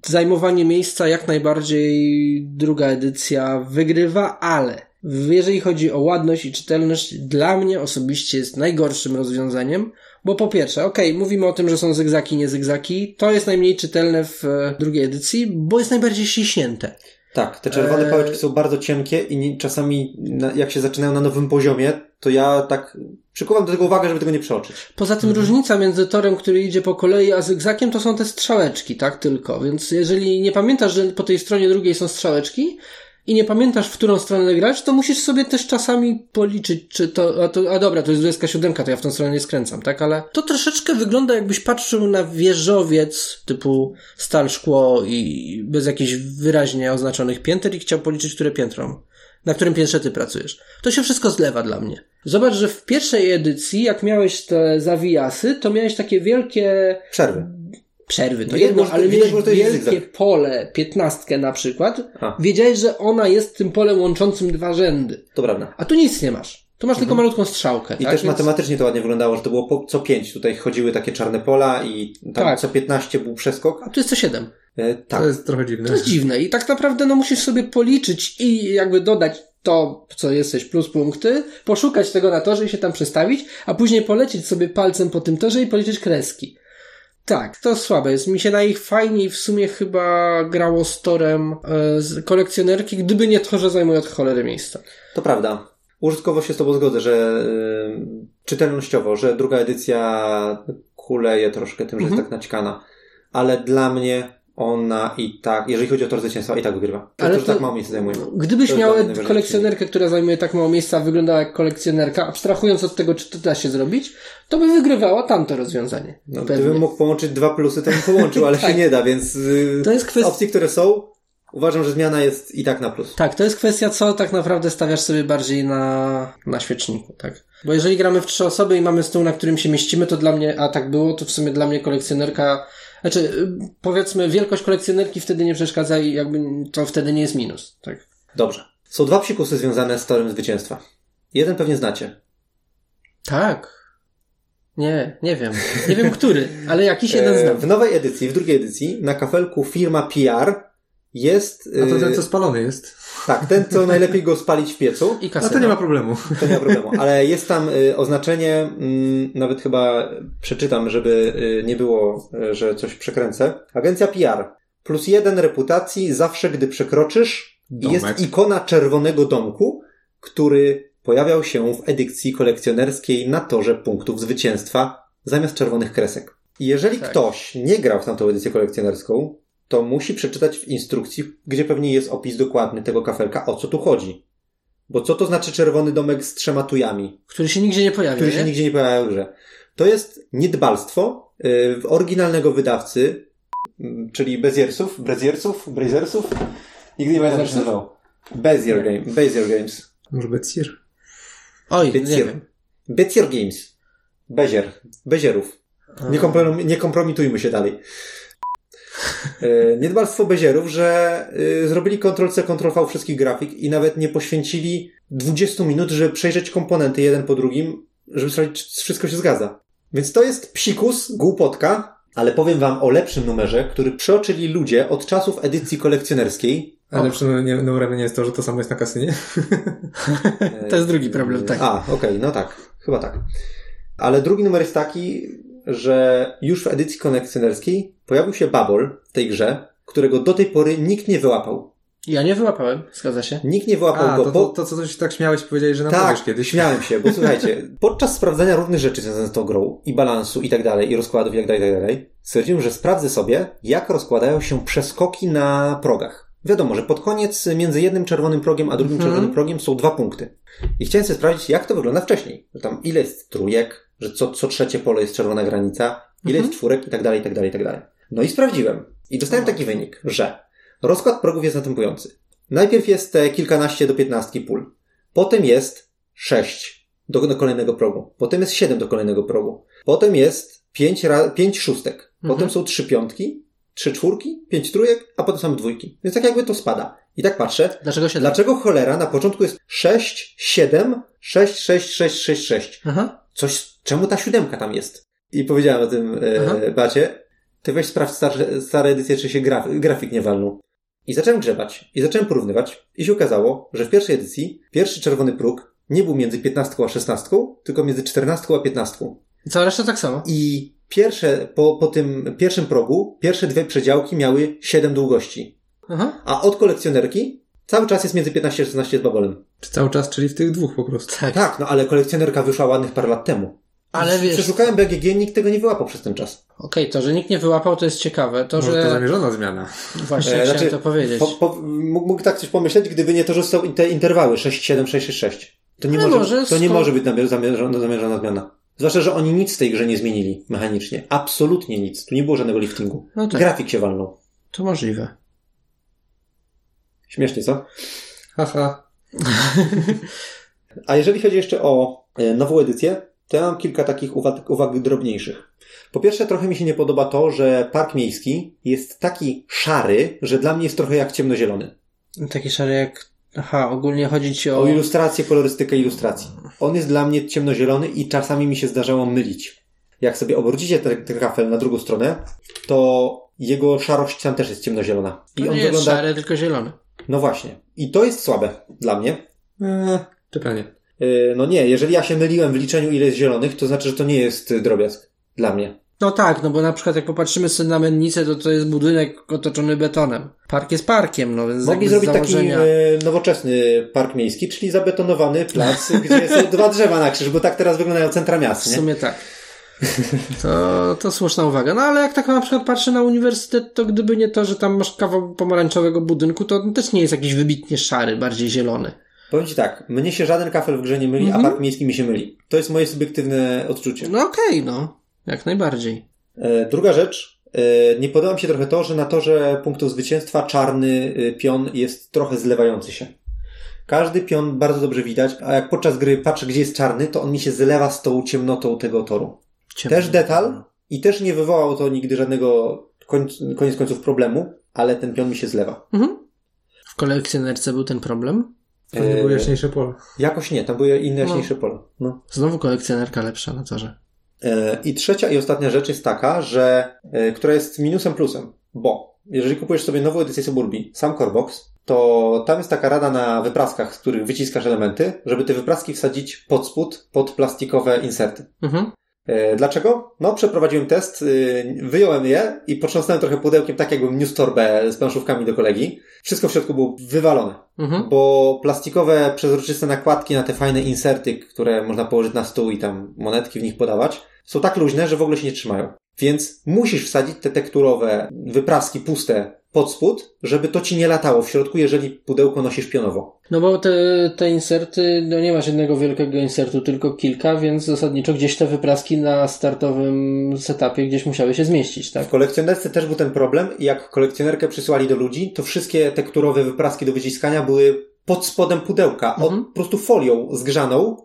zajmowanie miejsca, jak najbardziej druga edycja wygrywa, ale jeżeli chodzi o ładność i czytelność, dla mnie osobiście jest najgorszym rozwiązaniem. Bo po pierwsze, mówimy o tym, że są zygzaki, nie zygzaki. To jest najmniej czytelne w drugiej edycji, bo jest najbardziej ściśnięte. Tak, te czerwone pałeczki są bardzo cienkie i czasami jak się zaczynają na nowym poziomie, to ja tak przykuwam do tego uwagę, żeby tego nie przeoczyć. Poza tym różnica między torem, który idzie po kolei, a zygzakiem to są te strzałeczki, tak tylko. Więc jeżeli nie pamiętasz, że po tej stronie drugiej są strzałeczki, i nie pamiętasz, w którą stronę grać, to musisz sobie też czasami policzyć, czy to dobra, to jest 27, to ja w tą stronę nie skręcam, tak? Ale to troszeczkę wygląda, jakbyś patrzył na wieżowiec typu stal, szkło i bez jakichś wyraźnie oznaczonych pięter i chciał policzyć, które piętro na którym piętrze ty pracujesz. To się wszystko zlewa dla mnie. Zobacz, że w pierwszej edycji, jak miałeś te zawijasy, to miałeś takie wielkie... Przerwy, to jedno, ale miałeś wielkie pole, 15 na przykład, wiedziałeś, że ona jest tym polem łączącym dwa rzędy. To prawda. A tu nic nie masz. Tu masz tylko malutką strzałkę. I tak? Też więc... matematycznie to ładnie wyglądało, że to było po, co 5. Tutaj chodziły takie czarne pola i tam co 15 był przeskok. A tu jest co 7. Tak. To jest trochę dziwne. To jest dziwne i tak naprawdę no musisz sobie policzyć i jakby dodać to, co jesteś, plus punkty, poszukać tego na torze i się tam przestawić, a później polecieć sobie palcem po tym torze i policzyć kreski. Tak, to słabe jest. Mi się najfajniej w sumie chyba grało z torem z kolekcjonerki, gdyby nie to, że zajmuje od cholery miejsca. To prawda. Użytkowo się z tobą zgodzę, że czytelnościowo, że druga edycja kuleje troszkę tym, że jest tak naćkana. Ale dla mnie ona i tak, jeżeli chodzi o tor zwycięstwa, i tak wygrywa. Ale to, że tak mało miejsca zajmuje. Gdybyś miał kolekcjonerkę, która zajmuje tak mało miejsca, a wyglądała jak kolekcjonerka, abstrahując od tego, czy to da się zrobić, to by wygrywała tamto rozwiązanie. No, gdybym mógł połączyć dwa plusy, to bym połączył, ale tak się nie da, więc to jest kwestia... opcje, które są... Uważam, że zmiana jest i tak na plus. Tak, to jest kwestia, co tak naprawdę stawiasz sobie bardziej na świeczniku, tak. Bo jeżeli gramy w trzy osoby i mamy stół, na którym się mieścimy, to dla mnie, a tak było, to w sumie dla mnie kolekcjonerka, znaczy, powiedzmy, wielkość kolekcjonerki wtedy nie przeszkadza i jakby to wtedy nie jest minus, tak. Dobrze. Są dwa psikusy związane z torem zwycięstwa. Jeden pewnie znacie. Tak. Nie wiem który, ale jakiś jeden znam. W nowej edycji, w drugiej edycji, na kafelku firma PR jest... A to ten, co spalony jest. Tak, ten, co najlepiej go spalić w piecu. I kasyna. No to nie ma problemu. To nie ma problemu, ale jest tam oznaczenie, nawet chyba przeczytam, żeby nie było, że coś przekręcę. Agencja PR. +1 reputacji zawsze, gdy przekroczysz. Domek. Jest ikona czerwonego domku, który pojawiał się w edycji kolekcjonerskiej na torze punktów zwycięstwa zamiast czerwonych kresek. Jeżeli ktoś nie grał w tamtą edycję kolekcjonerską, to musi przeczytać w instrukcji, gdzie pewnie jest opis dokładny tego kafelka, o co tu chodzi. Bo co to znaczy czerwony domek z 3 tujami? Który się nigdzie nie pojawia. Który się nigdzie nie pojawia w grze. To jest niedbalstwo oryginalnego wydawcy, czyli Beziersów. Nigdy nie będę nazywał. Bezier Games. Może Bezier? Oj, nie wiem. Bezier Games. Bezierów. Nie kompromitujmy się dalej. Niedbalstwo Bezierów, że zrobili Ctrl-C, Ctrl-V wszystkich grafik i nawet nie poświęcili 20 minut, żeby przejrzeć komponenty jeden po drugim, żeby sprawdzić, czy wszystko się zgadza. Więc to jest psikus, głupotka, ale powiem wam o lepszym numerze, który przeoczyli ludzie od czasów edycji kolekcjonerskiej. Ale lepsze numerem jest to, że to samo jest na kasynie. To jest drugi problem, tak. A, okej, no tak, chyba tak. Ale drugi numer jest taki, że już w edycji kolekcjonerskiej pojawił się Bubble w tej grze, którego do tej pory nikt nie wyłapał. Ja nie wyłapałem, zgadza się. Nikt nie wyłapał go. To co się tak śmiałeś, powiedziałeś, że nam powiesz kiedyś. Tak, śmiałem się, bo słuchajcie, podczas sprawdzania różnych rzeczy związanych z tą grą i balansu i tak dalej, i rozkładów i tak dalej, stwierdziłem, że sprawdzę sobie, jak rozkładają się przeskoki na progach. Wiadomo, że pod koniec między jednym czerwonym progiem a drugim czerwonym progiem są 2 punkty. I chciałem sobie sprawdzić, jak to wygląda wcześniej. Że tam ile jest trójek, że co trzecie pole jest czerwona granica, ile jest czwórek i tak dalej, i tak dalej, i tak dalej. No i sprawdziłem. I dostałem taki wynik, że rozkład progów jest następujący. Najpierw jest te kilkanaście do 15 pól. Potem jest 6 do kolejnego progu. Potem jest 7 do kolejnego progu. Potem jest 5 szóstek. Potem są 3 piątki, 3 czwórki, 5 trójek, a potem są 2. Więc tak jakby to spada. I tak patrzę. Dlaczego cholera na początku jest 6, 7, 6, 6, 6, 6, 6. Czemu ta 7 tam jest? I powiedziałem o tym Bacie. Ty weź sprawdź stare edycje, czy się grafik nie walnął. I zacząłem grzebać. I zacząłem porównywać. I się okazało, że w pierwszej edycji pierwszy czerwony próg nie był między 15 a 16, tylko między 14 a 15. Cała reszta tak samo. I pierwsze, po tym pierwszym progu, pierwsze 2 przedziałki miały 7 długości. Aha. A od kolekcjonerki cały czas jest między 15 a 16 z babolem. Cały czas, czyli w tych 2 po prostu. Tak, no ale kolekcjonerka wyszła ładnych parę lat temu. Ale wiesz... Przeszukałem BGG, nikt tego nie wyłapał przez ten czas. Okej, to, że nikt nie wyłapał, to jest ciekawe. Może to zamierzona zmiana. Właśnie, chciałem to powiedzieć. Mógł tak coś pomyśleć, gdyby nie to, że są te interwały 6, 7, 6, 6, 6. To nie może być zamierzona zmiana. Zwłaszcza, że oni nic w tej grze nie zmienili mechanicznie. Absolutnie nic. Tu nie było żadnego liftingu. No tak. Grafik się walnął. To możliwe. Śmiesznie, co? Haha. A jeżeli chodzi jeszcze o nową edycję, to ja mam kilka takich uwag drobniejszych. Po pierwsze, trochę mi się nie podoba to, że park miejski jest taki szary, że dla mnie jest trochę jak ciemnozielony. Taki szary jak... Aha, ogólnie chodzi ci o... O ilustrację, kolorystykę ilustracji. On jest dla mnie ciemnozielony i czasami mi się zdarzało mylić. Jak sobie obrócicie ten kafel na drugą stronę, to jego szarość tam też jest ciemnozielona. I on nie wygląda... jest szary, tylko zielony. No właśnie. I to jest słabe dla mnie. Pytanie. No nie, jeżeli ja się myliłem w liczeniu ile jest zielonych, to znaczy, że to nie jest drobiazg dla mnie. No tak, no bo na przykład jak popatrzymy sobie na mennicę, to jest budynek otoczony betonem. Park jest parkiem, no więc mogli zrobić założenia... taki nowoczesny park miejski, czyli zabetonowany plac, gdzie są dwa drzewa na krzyż, bo tak teraz wyglądają centra miast, nie? W sumie tak. To słuszna uwaga. No ale jak tak na przykład patrzę na uniwersytet, to gdyby nie to, że tam masz kawał pomarańczowego budynku, to też nie jest jakiś wybitnie szary, bardziej zielony. Powiem ci tak, mnie się żaden kafel w grze nie myli, a park miejski mi się myli. To jest moje subiektywne odczucie. No okej, no. Jak najbardziej. Druga rzecz. Nie podoba mi się trochę to, że na torze punktów zwycięstwa czarny pion jest trochę zlewający się. Każdy pion bardzo dobrze widać, a jak podczas gry patrzę, gdzie jest czarny, to on mi się zlewa z tą ciemnotą tego toru. Ciemno. Też detal i też nie wywołało to nigdy żadnego koniec końców problemu, ale ten pion mi się zlewa. Mhm. W kolekcjonerce był ten problem? Tam były jaśniejsze pola. Jakoś nie, tam były inne jaśniejsze pola. No. Znowu kolekcjonerka lepsza na torze. I trzecia i ostatnia rzecz jest taka, że która jest minusem plusem, bo jeżeli kupujesz sobie nową edycję Suburbii, sam corebox, to tam jest taka rada na wypraskach, z których wyciskasz elementy, żeby te wypraski wsadzić pod spód, pod plastikowe inserty. Mhm. Dlaczego? No, przeprowadziłem test, wyjąłem je i potrząsnąłem trochę pudełkiem, tak jakbym niósł torbę z planszówkami do kolegi. Wszystko w środku było wywalone, bo plastikowe, przezroczyste nakładki na te fajne inserty, które można położyć na stół i tam monetki w nich podawać, są tak luźne, że w ogóle się nie trzymają. Więc musisz wsadzić te tekturowe wypraski puste pod spód, żeby to ci nie latało w środku, jeżeli pudełko nosisz pionowo. No bo te inserty, no nie masz jednego wielkiego insertu, tylko kilka, więc zasadniczo gdzieś te wypraski na startowym setupie gdzieś musiały się zmieścić, tak? W kolekcjonerce też był ten problem. Jak kolekcjonerkę przysyłali do ludzi, to wszystkie tekturowe wypraski do wyciskania były pod spodem pudełka, po prostu folią zgrzaną,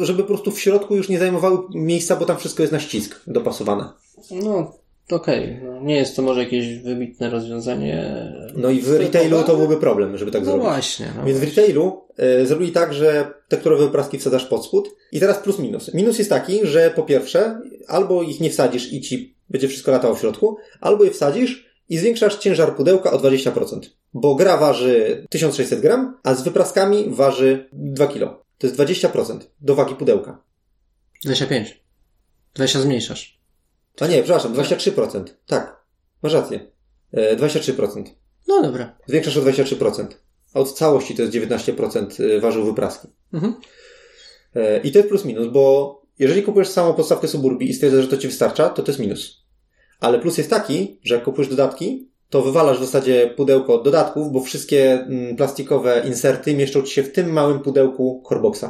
żeby po prostu w środku już nie zajmowały miejsca, bo tam wszystko jest na ścisk dopasowane. No, okej. No, nie jest to może jakieś wybitne rozwiązanie. No i w retailu to byłby problem, żeby tak zrobić. Właśnie, no więc właśnie. W retailu zrobili tak, że tekturowe wypraski wsadzasz pod spód i teraz plus minus. Minus jest taki, że po pierwsze albo ich nie wsadzisz i ci będzie wszystko latało w środku, albo je wsadzisz i zwiększasz ciężar pudełka o 20%. Bo gra waży 1600 gram, a z wypraskami waży 2 kilo. To jest 20% do wagi pudełka. 25. 20 zmniejszasz. A nie, przepraszam, 23%. Tak, masz rację. 23%. No dobra. Zwiększasz o 23%. A od całości to jest 19% ważył wypraski. Mhm. I to jest plus minus, bo jeżeli kupujesz samą podstawkę Suburbii i stwierdzasz, że to ci wystarcza, to jest minus. Ale plus jest taki, że jak kupujesz dodatki, to wywalasz w zasadzie pudełko od dodatków, bo wszystkie plastikowe inserty mieszczą ci się w tym małym pudełku coreboxa.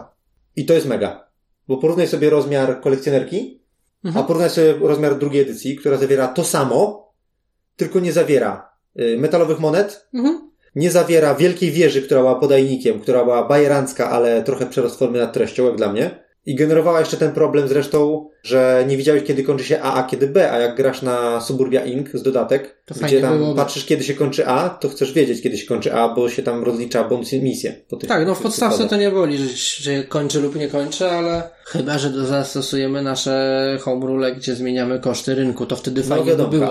I to jest mega. Bo porównaj sobie rozmiar kolekcjonerki, a porównaj sobie rozmiar drugiej edycji, która zawiera to samo, tylko nie zawiera metalowych monet, nie zawiera wielkiej wieży, która była podajnikiem, która była bajerancka, ale trochę przerost formy nad treścią, jak dla mnie. I generowała jeszcze ten problem zresztą, że nie widziałeś, kiedy kończy się A, kiedy B, a jak grasz na Suburbia Inc. z dodatek, to gdzie tam patrzysz, kiedy się kończy A, to chcesz wiedzieć, kiedy się kończy A, bo się tam rozlicza bonus misję. Tak, no w podstawce to nie boli, że kończy lub nie kończy, ale chyba, że zastosujemy nasze home rule, gdzie zmieniamy koszty rynku, to wtedy fajnie wiadomo, by było.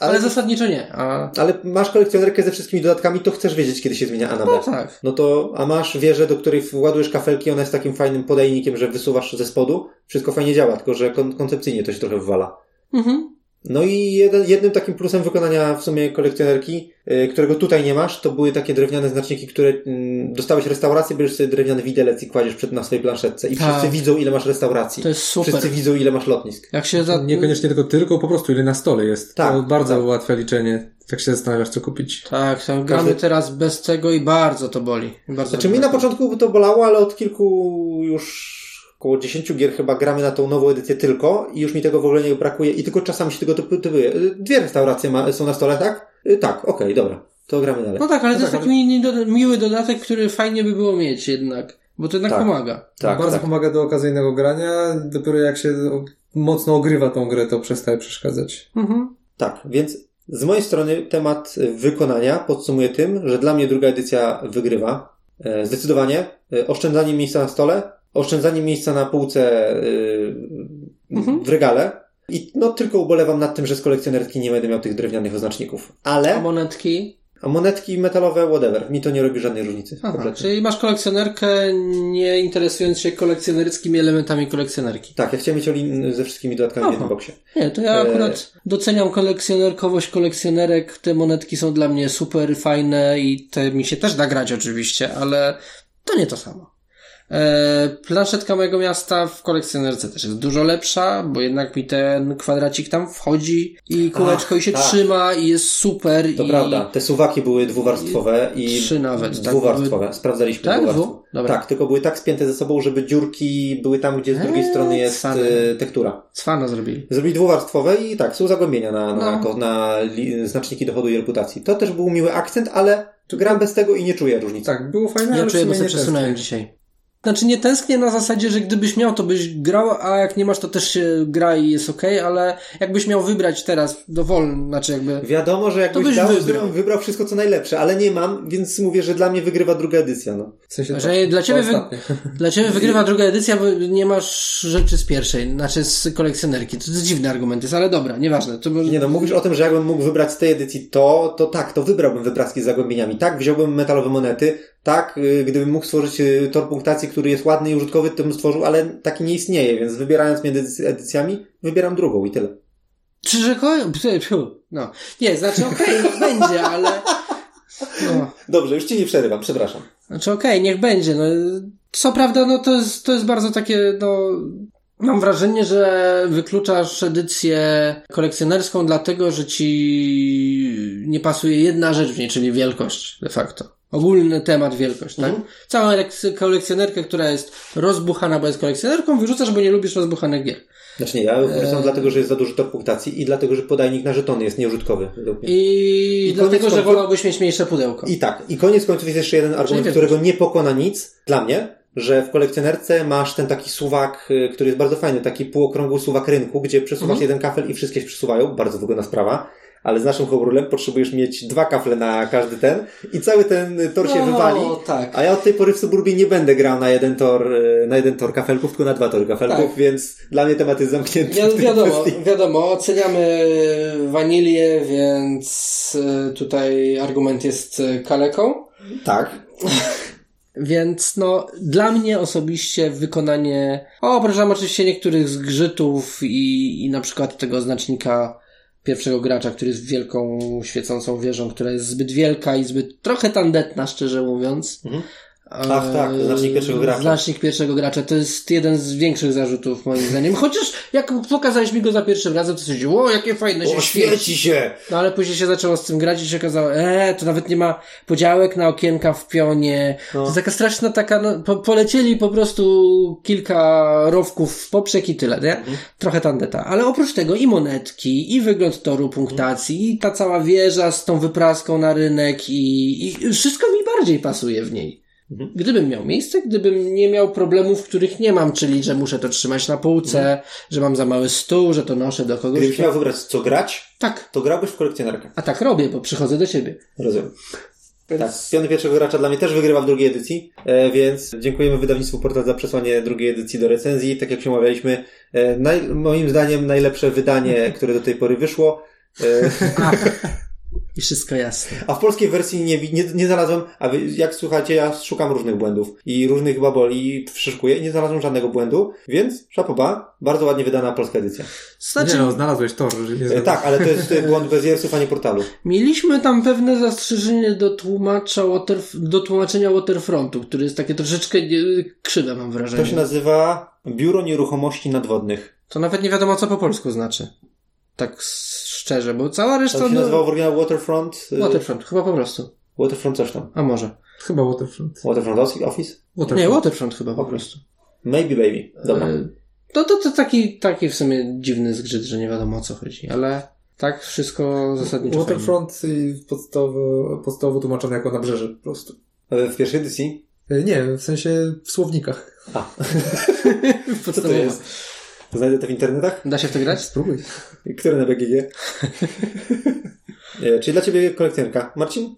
Ale zasadniczo nie. Ale masz kolekcjonerkę ze wszystkimi dodatkami, to chcesz wiedzieć, kiedy się zmienia A na B. No tak. No to, a masz wieżę, do której władujesz kafelki, ona jest takim fajnym podajnikiem, że wysuwasz ze spodu, wszystko fajnie działa, tylko że koncepcyjnie to się trochę wywala. No i jednym takim plusem wykonania w sumie kolekcjonerki, którego tutaj nie masz, to były takie drewniane znaczniki, które dostałeś restaurację, bierzesz sobie drewniany widelec i kładziesz na swojej planszetce i wszyscy widzą, ile masz restauracji. To jest super. Wszyscy widzą, ile masz lotnisk. Niekoniecznie tylko po prostu ile na stole jest. Tak, to bardzo ułatwia liczenie. Tak się zastanawiasz, co kupić. Tak, tam gramy teraz bez tego i bardzo to boli. Bardzo mi na początku to bolało, ale od kilku już... Około 10 gier chyba gramy na tą nową edycję tylko i już mi tego w ogóle nie brakuje i tylko czasami się tego typuje. Dwie restauracje są na stole, tak? Tak, okej, dobra. to gramy dalej. No tak, ale no to tak, jest taki miły dodatek, który fajnie by było mieć jednak, bo to jednak tak, pomaga. Tak, bardzo tak. Pomaga do okazyjnego grania, dopiero jak się mocno ogrywa tą grę, to przestaje przeszkadzać. Mhm. Tak, więc z mojej strony temat wykonania podsumuję tym, że dla mnie druga edycja wygrywa. Zdecydowanie. Oszczędzanie miejsca na stole, oszczędzanie miejsca na półce w regale. I no tylko ubolewam nad tym, że z kolekcjonerki nie będę miał tych drewnianych oznaczników. Ale... A monetki? A monetki metalowe, whatever. Mi to nie robi żadnej różnicy. Aha, czyli masz kolekcjonerkę, nie interesując się kolekcjonerskimi elementami kolekcjonerki. Tak, ja chciałem mieć ze wszystkimi dodatkami w jednym boksie. Nie, to ja akurat doceniam kolekcjonerkowość kolekcjonerek. Te monetki są dla mnie super fajne i te mi się też da grać oczywiście, ale to nie to samo. Planszetka mojego miasta w kolekcjonerce też jest dużo lepsza, bo jednak mi ten kwadracik tam wchodzi i kółeczko i się trzyma i jest super. To prawda, te suwaki były dwuwarstwowe i trzy nawet, dwuwarstwowe. Tak, sprawdzaliśmy dwuwarstwo. Tak, tylko były tak spięte ze sobą, żeby dziurki były tam, gdzie z drugiej strony jest tektura. Cwana zrobili. Zrobili dwuwarstwowe i tak, są zagłębienia na znaczniki dochodu i reputacji. To też był miły akcent, ale gram bez tego i nie czuję różnicy. Tak, było fajne, ale nie czuję, bo sobie przesunąłem dzisiaj. Znaczy nie tęsknię na zasadzie, że gdybyś miał, to byś grał, a jak nie masz, to też się gra i jest okej, ale jakbyś miał wybrać teraz dowolny, znaczy jakby... Wiadomo, że jakbyś dał, wybrał wszystko co najlepsze, ale nie mam, więc mówię, że dla mnie wygrywa druga edycja. No. W sensie że tak, dla ciebie wygrywa druga edycja, bo nie masz rzeczy z pierwszej, znaczy z kolekcjonerki. To jest dziwny argument, jest, ale dobra, nieważne. To może... Nie no, mówisz o tym, że jakbym mógł wybrać z tej edycji to tak, to wybrałbym wybracki z zagłębieniami. Tak, wziąłbym metalowe monety, tak, gdybym mógł stworzyć tor punktacji, który jest ładny i użytkowy, to bym stworzył, ale taki nie istnieje, więc wybierając między edycjami, wybieram drugą i tyle. Przyrzekałem? No. Nie, znaczy okej, będzie, ale... No. Dobrze, już ci nie przerywam, przepraszam. Znaczy okej, niech będzie. No. Co prawda, no to jest bardzo takie, no... Mam wrażenie, że wykluczasz edycję kolekcjonerską dlatego, że ci nie pasuje jedna rzecz w niej, czyli wielkość de facto. Ogólny temat wielkość, tak? Całą kolekcjonerkę, która jest rozbuchana, bo jest kolekcjonerką, wyrzucasz, bo nie lubisz rozbuchanych gier. Znaczy nie, ja wyrzucam dlatego, że jest za dużo tor punktacji i dlatego, że podajnik na żetony jest nieużytkowy. I dlatego, że wolałbyś mieć mniejsze pudełko. I tak. I koniec końców jest jeszcze jeden argument, którego nie pokona nic dla mnie, że w kolekcjonerce masz ten taki suwak, który jest bardzo fajny, taki półokrągły suwak rynku, gdzie przesuwasz jeden kafel i wszystkie się przesuwają. Bardzo wygodna sprawa. Ale z naszym homebrewem potrzebujesz mieć dwa kafle na każdy ten i cały ten tor się wywali. Tak. A ja od tej pory w Suburbii nie będę grał na jeden tor kafelków, tylko na dwa tory kafelków, tak. Więc dla mnie temat jest zamknięty. Wiadomo, oceniamy wanilię, więc tutaj argument jest kaleką. Tak. Więc no, dla mnie osobiście wykonanie... Opraszam oczywiście niektórych zgrzytów i na przykład tego znacznika pierwszego gracza, który jest wielką, świecącą wieżą, która jest zbyt wielka i zbyt trochę tandetna, szczerze mówiąc. Tak, znacznik pierwszego gracza. Znacznik pierwszego gracza to jest jeden z większych zarzutów, moim zdaniem. Chociaż jak pokazałeś mi go za pierwszym razem, to się o, jakie fajne się świeci się! No ale później się zaczęło z tym grać i się okazało, to nawet nie ma podziałek na okienka w pionie. No. To jest taka straszna taka, no, polecieli po prostu kilka rowków w poprzek i tyle, nie? Trochę tandeta. Ale oprócz tego i monetki, i wygląd toru punktacji, i ta cała wieża z tą wypraską na rynek i wszystko mi bardziej pasuje w niej. Gdybym miał miejsce, gdybym nie miał problemów, których nie mam, czyli że muszę to trzymać na półce, że mam za mały stół, że to noszę do kogoś. Gdybyś miał wybrać, co grać, tak, to grałbyś w kolekcjonerkę. A tak robię, bo przychodzę do ciebie. Rozumiem. Tak, piony pierwszego gracza dla mnie też wygrywa w drugiej edycji, więc dziękujemy wydawnictwu Portal za przesłanie drugiej edycji do recenzji. Tak jak się umawialiśmy, moim zdaniem najlepsze wydanie, które do tej pory wyszło. I wszystko jasne. A w polskiej wersji nie znalazłem, a jak słuchacie, ja szukam różnych błędów i różnych baboli przyszukuję i nie znalazłem żadnego błędu, więc szapoba, bardzo ładnie wydana polska edycja. Znaczy... Nie no, znalazłeś tor. Tak, ale to jest błąd Beziersów, a nie portalu. Mieliśmy tam pewne zastrzeżenie do tłumaczenia Waterfrontu, który jest takie troszeczkę krzywe, mam wrażenie. To się nazywa Biuro Nieruchomości Nadwodnych. To nawet nie wiadomo, co po polsku znaczy. Tak szczerze, bo cała reszta... To się nazywało w oryginale Waterfront? Waterfront, chyba po prostu. Waterfront coś tam. A może. Chyba Waterfront. Waterfront Office? Waterfront. Nie, Waterfront chyba po prostu. Maybe Baby. Dobra. To taki w sumie dziwny zgrzyt, że nie wiadomo o co chodzi, ale... Tak, wszystko zasadniczo. Waterfront podstawowo tłumaczone jako nabrzeże po prostu. W pierwszej edycji? Nie, w sensie w słownikach. A. Co to jest? Znajdę to w internetach? Da się w to grać? Spróbuj. Które na BGG? Czyli dla ciebie kolekcjonerka. Marcin?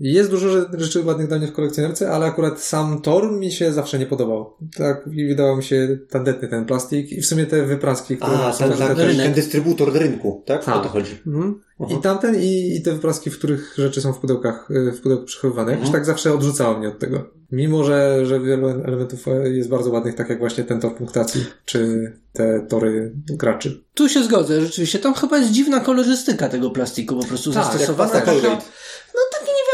Jest dużo rzeczy ładnych dla mnie w kolekcjonerce, ale akurat sam tor mi się zawsze nie podobał. Tak, i wydawał mi się tandetny ten plastik i w sumie te wypraski, które... A, ten dystrybutor do rynku, tak? O to chodzi. Mhm. I tamten i te wypraski, w których rzeczy są w pudełkach, w pudełku przechowywane, jakoś tak zawsze odrzucało mnie od tego. Mimo, że wielu elementów jest bardzo ładnych, tak jak właśnie ten tor punktacji, czy te tory graczy. Tu się zgodzę, rzeczywiście. Tam chyba jest dziwna kolorystyka tego plastiku, po prostu zastosowana.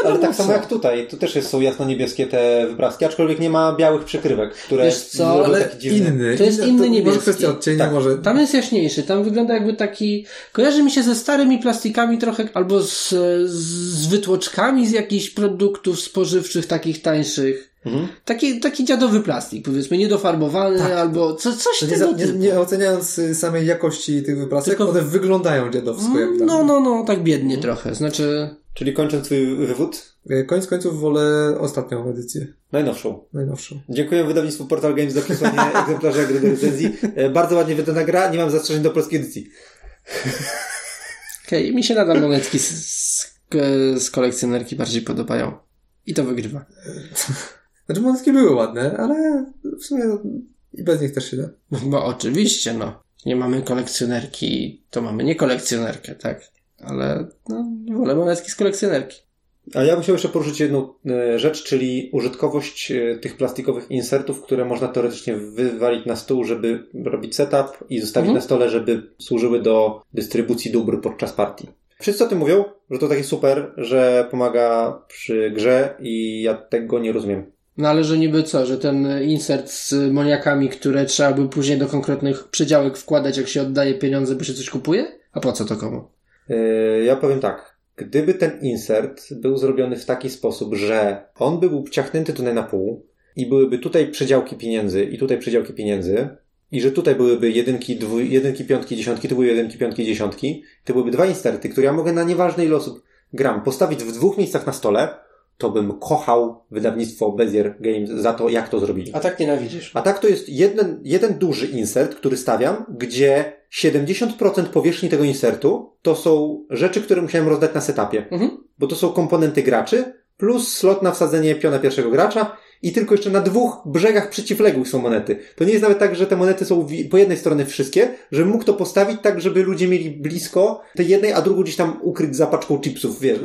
Ale tak samo jak tutaj. Tu też są jasno-niebieskie te wypraski, aczkolwiek nie ma białych przykrywek, które... Wiesz co, ale taki inny. To jest inny niebieski. Może kwestia odcienia, tak. Może... Tam jest jaśniejszy. Tam wygląda jakby taki... Kojarzy mi się ze starymi plastikami trochę, albo z wytłoczkami z jakichś produktów spożywczych, takich tańszych. Mhm. Taki dziadowy plastik, powiedzmy, niedofarbowany, tak. Albo coś tego typu. Nie oceniając samej jakości tych wyprasek, tylko... one wyglądają dziadowsko. Jak no, tak biednie trochę. Znaczy... Czyli kończąc swój wywód? Koniec końców wolę ostatnią edycję. Najnowszą. Dziękuję wydawnictwu Portal Games za przysłanie egzemplarza gry do recenzji. Bardzo ładnie wydana gra, nie mam zastrzeżeń do polskiej edycji. Okej, mi się nadal monetki z kolekcjonerki bardziej podobają. I to wygrywa. Znaczy monetki były ładne, ale w sumie i bez nich też się da. Bo oczywiście, Nie mamy kolekcjonerki, to mamy nie kolekcjonerkę, tak? Ale wolę monetki z kolekcjonerki. A ja bym chciał jeszcze poruszyć jedną rzecz, czyli użytkowość tych plastikowych insertów, które można teoretycznie wywalić na stół, żeby robić setup i zostawić na stole, żeby służyły do dystrybucji dóbr podczas partii. Wszyscy o tym mówią, że to takie super, że pomaga przy grze i ja tego nie rozumiem. No ale że niby co, że ten insert z moniakami, które trzeba by później do konkretnych przedziałek wkładać, jak się oddaje pieniądze, by się coś kupuje? A po co to komu? Ja powiem tak. Gdyby ten insert był zrobiony w taki sposób, że on by był wciachnięty tutaj na pół i byłyby tutaj przedziałki pieniędzy i tutaj przedziałki pieniędzy i że tutaj byłyby jedynki, piątki, dziesiątki, tu były jedynki, piątki, dziesiątki, to byłyby dwa inserty, które ja mogę na nieważne ile osób gram postawić w dwóch miejscach na stole, to bym kochał wydawnictwo Bezier Games za to, jak to zrobili. A tak nienawidzisz. A tak to jest jeden duży insert, który stawiam, gdzie 70% powierzchni tego insertu to są rzeczy, które musiałem rozdać na setupie. Bo to są komponenty graczy plus slot na wsadzenie piona pierwszego gracza i tylko jeszcze na dwóch brzegach przeciwległych są monety. To nie jest nawet tak, że te monety są po jednej stronie wszystkie, żebym mógł to postawić tak, żeby ludzie mieli blisko tej jednej, a drugą gdzieś tam ukryć za paczką chipsów. Wiesz,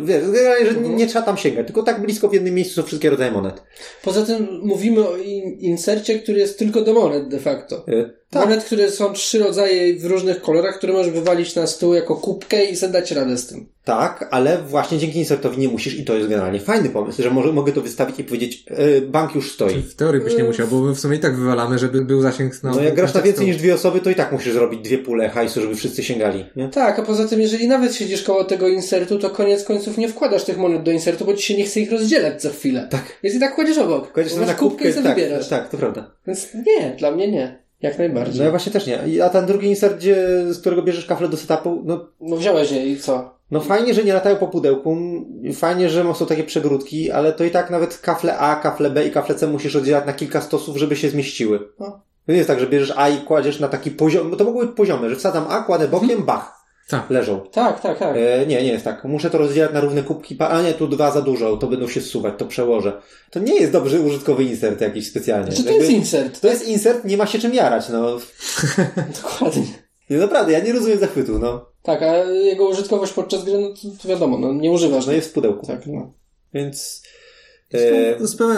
że nie trzeba tam sięgać, tylko tak blisko w jednym miejscu są wszystkie rodzaje monet. Poza tym mówimy o insercie, który jest tylko do monet de facto. Tak. Monet, które są trzy rodzaje w różnych kolorach, które możesz wywalić na stół jako kubkę i sobie dać radę z tym. Tak, ale właśnie dzięki insertowi nie musisz i to jest generalnie fajny pomysł, że mogę to wystawić i powiedzieć bank już stoi. Czyli w teorii byś nie musiał, bo my w sumie i tak wywalamy, żeby był zasięg na... No jak grasz na więcej niż dwie osoby, to i tak musisz zrobić dwie pule hajsu, żeby wszyscy sięgali. Nie? Tak, a poza tym jeżeli nawet siedzisz koło tego insertu, to koniec końców nie wkładasz tych monet do insertu, bo ci się nie chce ich rozdzielać co chwilę. Tak. Więc i tak kładziesz obok. Kładziesz na kubkę i sobie wybierasz. Tak, to prawda. Więc nie, dla mnie nie. Jak najbardziej. No ja właśnie też nie. A ten drugi insert, z którego bierzesz kafle do setupu, no wziąłeś je i co? No fajnie, że nie latają po pudełku, fajnie, że są takie przegródki, ale to i tak nawet kafle A, kafle B i kafle C musisz oddzielać na kilka stosów, żeby się zmieściły. No nie jest tak, że bierzesz A i kładziesz na taki poziom, bo to mogły być poziomy, że wsadzam A, kładę bokiem, bach. Tak. Leżą. Tak. Nie jest tak. Muszę to rozdzielać na równe kubki. A nie, tu dwa za dużo, to będą się zsuwać, to przełożę. To nie jest dobry użytkowy insert jakiś specjalnie. Znaczy, to jest insert. To jest insert, nie ma się czym jarać, Dokładnie. Nie, naprawdę, ja nie rozumiem zachwytu, Tak, a jego użytkowość podczas gry, to wiadomo, nie używasz. No jest w pudełku. Tak, Więc...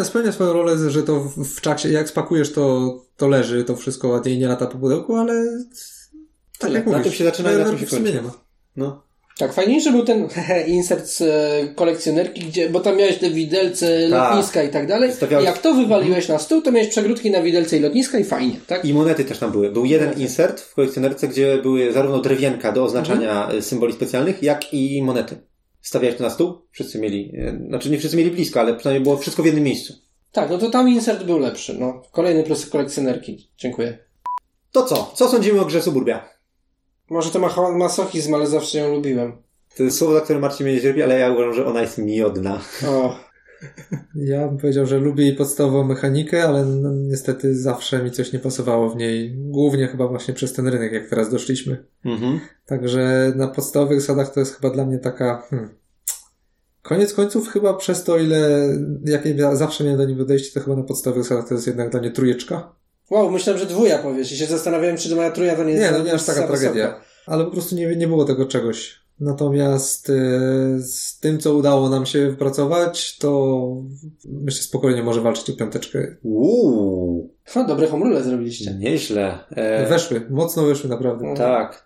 Spełnia swoją rolę, że to w czasie, jak spakujesz to leży, to wszystko ładnie i nie lata po pudełku, ale... Tak, jak na tym się zaczyna i na tym się kończy. Tak, fajniejszy był ten insert z kolekcjonerki, bo tam miałeś te widelce, lotniska i tak dalej. I jak to wywaliłeś na stół, to miałeś przegródki na widelce i lotniska i fajnie, tak? I monety też tam były. Był jeden insert w kolekcjonerce, gdzie były zarówno drewienka do oznaczania symboli specjalnych, jak i monety. Stawiałeś to na stół, wszyscy mieli, znaczy nie wszyscy mieli blisko, ale przynajmniej było wszystko w jednym miejscu. Tak, to tam insert był lepszy, Kolejny plus kolekcjonerki. Dziękuję. To co? Co sądzimy o grze Suburbia? Może to masochizm, ale zawsze ją lubiłem. To jest słowo, za które Marcin mnie nie cierpi, ale ja uważam, że ona jest miodna. O. Ja bym powiedział, że lubię jej podstawową mechanikę, ale no, niestety zawsze mi coś nie pasowało w niej. Głównie chyba właśnie przez ten rynek, jak teraz doszliśmy. Mhm. Także na podstawowych zasadach to jest chyba dla mnie taka... Koniec końców chyba przez to, ile... Jakie ja zawsze miałem do niej podejście, to chyba na podstawowych zasadach to jest jednak dla mnie trójeczka. Wow, myślałem, że dwója powiesz i się zastanawiałem, czy to moja trójka to nie jest... Nie, no nie aż taka tragedia. Wysoka. Ale po prostu nie było tego czegoś. Natomiast z tym, co udało nam się wypracować, to myślę, spokojnie może walczyć o piąteczkę. Dobre homrule zrobiliście. Nieźle. Weszły, mocno wyszły naprawdę. Tak.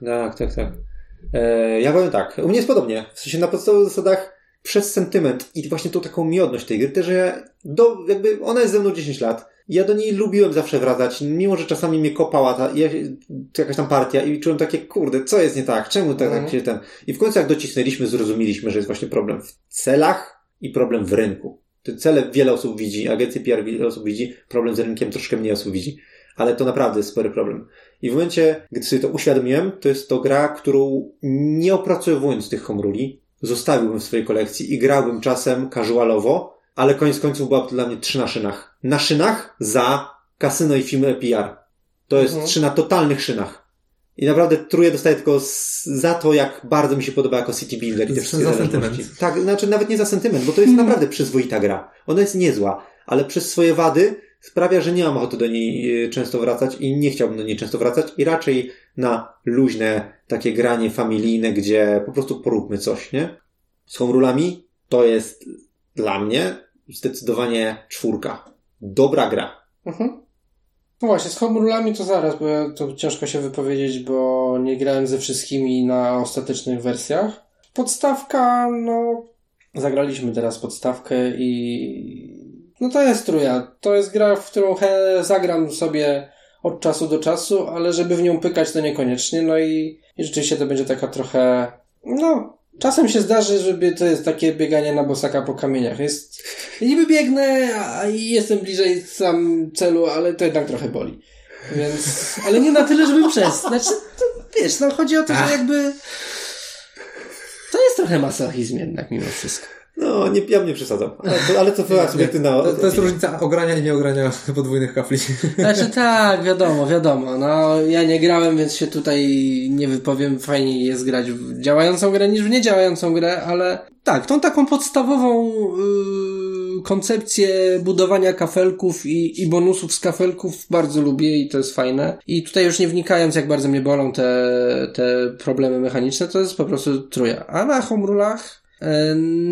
Ja powiem tak, u mnie jest podobnie. W sensie na podstawowych zasadach przez sentyment i właśnie tą taką miodność tej gry, że jakby ona jest ze mną 10 lat. Ja do niej lubiłem zawsze wracać, mimo że czasami mnie kopała jakaś tam partia i czułem takie, kurde, co jest nie tak? Czemu tak się ten... I w końcu jak docisnęliśmy, zrozumieliśmy, że jest właśnie problem w celach i problem w rynku. Te cele wiele osób widzi, agencje PR wiele osób widzi, problem z rynkiem troszkę mniej osób widzi. Ale to naprawdę jest spory problem. I w momencie, gdy sobie to uświadomiłem, to jest to gra, którą nie opracowując tych homruli, zostawiłbym w swojej kolekcji i grałbym czasem casualowo, ale koniec końców była to dla mnie 3 na szynach. Na szynach za kasyno i filmy PR. To jest 3 na totalnych szynach. I naprawdę trójkę dostaję tylko za to, jak bardzo mi się podoba jako City Builder. I te wszystkie sentyment. Tak, znaczy nawet nie za sentyment, bo to jest naprawdę przyzwoita gra. Ona jest niezła, ale przez swoje wady sprawia, że nie mam ochoty do niej często wracać i nie chciałbym do niej często wracać i raczej na luźne takie granie familijne, gdzie po prostu poróbmy coś, nie? Z homerulami to jest dla mnie zdecydowanie 4. Dobra gra. Mhm. No właśnie, z homerulami to zaraz, bo ja to ciężko się wypowiedzieć, bo nie grałem ze wszystkimi na ostatecznych wersjach. Podstawka, no... Zagraliśmy teraz podstawkę i... No to jest trójka. To jest gra, w którą zagram sobie od czasu do czasu, ale żeby w nią pykać, to niekoniecznie. No i rzeczywiście to będzie taka trochę... No... Czasem się zdarzy, żeby to jest takie bieganie na bosaka po kamieniach. Jest, niby biegnę, a jestem bliżej sam celu, ale to jednak trochę boli. Więc, ale nie na tyle, żeby przestać. Znaczy, to, wiesz, no chodzi o to, że jakby to jest trochę masochizm jednak mimo wszystko. No, ja bym nie przesadzam. Ale to była subiektywna opinia. To jest różnica ogrania i nieogrania podwójnych kafli. Znaczy tak, wiadomo. No, ja nie grałem, więc się tutaj nie wypowiem. Fajniej jest grać w działającą grę niż w niedziałającą grę, ale tak, tą taką podstawową koncepcję budowania kafelków i bonusów z kafelków bardzo lubię i to jest fajne. I tutaj już nie wnikając, jak bardzo mnie bolą te problemy mechaniczne, to jest po prostu trójka. A na homerulach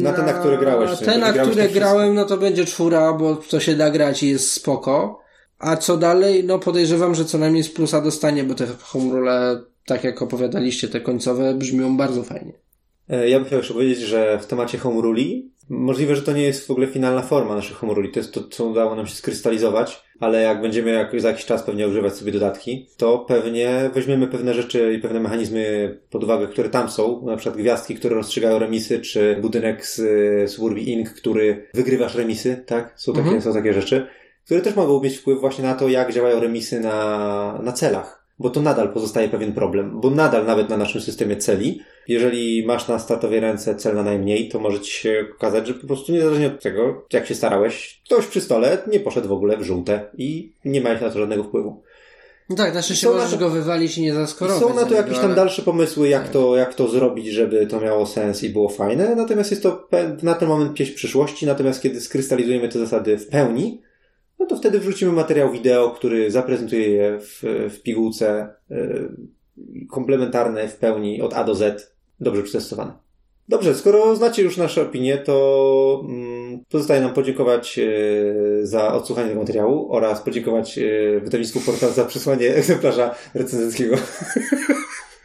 na te, na które grałeś. Na które grałem, no to będzie 4, bo to się da grać i jest spoko. A co dalej? No podejrzewam, że co najmniej z plusa dostanie, bo te homerule, tak jak opowiadaliście, te końcowe, brzmią bardzo fajnie. Ja bym chciał jeszcze powiedzieć, że w temacie homeruli możliwe, że to nie jest w ogóle finalna forma naszych homeruli. To jest to, co udało nam się skrystalizować, ale jak będziemy za jakiś czas pewnie używać sobie dodatki, to pewnie weźmiemy pewne rzeczy i pewne mechanizmy pod uwagę, które tam są. Na przykład gwiazdki, które rozstrzygają remisy, czy budynek z Suburbii Inc., który wygrywasz remisy, tak? Są takie rzeczy, które też mogą mieć wpływ właśnie na to, jak działają remisy na celach. Bo to nadal pozostaje pewien problem, bo nadal nawet na naszym systemie celi, jeżeli masz na startowej ręce cel na najmniej, to może ci się okazać, że po prostu niezależnie od tego, jak się starałeś, ktoś przy stole nie poszedł w ogóle w żółte i nie miałeś na to żadnego wpływu. No tak, znaczy się możesz go wywalić i nie zaskorować. Są na to jakieś tam dalsze pomysły, jak to zrobić, żeby to miało sens i było fajne, natomiast jest to na ten moment pieśń przyszłości, natomiast kiedy skrystalizujemy te zasady w pełni, no to wtedy wrzucimy materiał wideo, który zaprezentuje je w pigułce komplementarne w pełni od A do Z, dobrze przetestowane. Dobrze, skoro znacie już nasze opinie, to pozostaje nam podziękować za odsłuchanie tego materiału oraz podziękować wydawnictwu Portal za przesłanie egzemplarza recenzenckiego.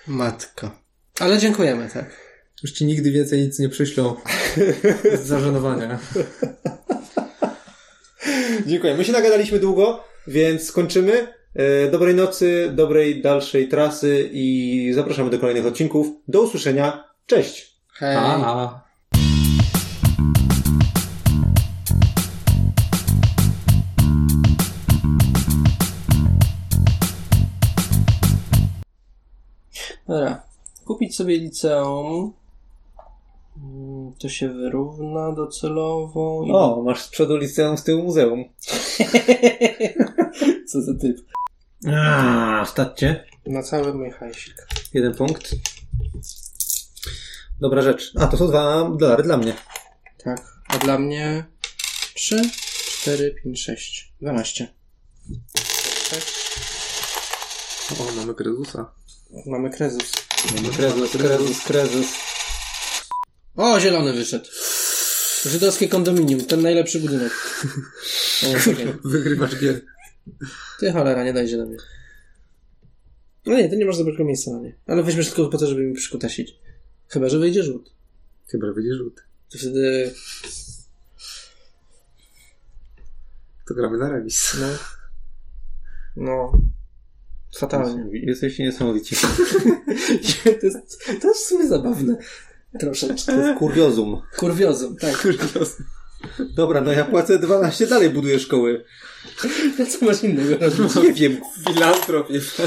Matko. Ale dziękujemy, tak. Już ci nigdy więcej nic nie przyślą z zażenowania. Dziękuję. My się nagadaliśmy długo, więc kończymy. Dobrej nocy, dobrej dalszej trasy i zapraszamy do kolejnych odcinków. Do usłyszenia. Cześć! Hej! Aha. Dobra. Kupić sobie liceum. To się wyrówna docelowo. O, masz z przodu liceum, z tyłu muzeum. Co za typ. A, wstawcie. Na cały mój hajsik. 1 punkt. Dobra rzecz. A, to są $2 dla mnie. Tak. A dla mnie 3, 4, 5, 6. 12. O, mamy krezusa. Mamy krezus. Mamy krezus. O, zielony wyszedł. Żydowskie kondominium, ten najlepszy budynek. Wygrywasz gier. Ty cholera, nie daj zielony. No nie, ty nie masz dobrego miejsca na nie. Ale weźmiesz tylko po to, żeby mi przykutasić. Chyba, że wyjdzie żółt. To wtedy... To gramy na remis. No. Fatalnie. Jesteście niesamowici. To jest w sumie zabawne. Troszeczkę. To jest kuriozum. Kuriozum, tak. Kuriozum. Dobra, no ja płacę 12, dalej buduję szkoły. No co masz innego robić? Nie wiem. Filantrop jest.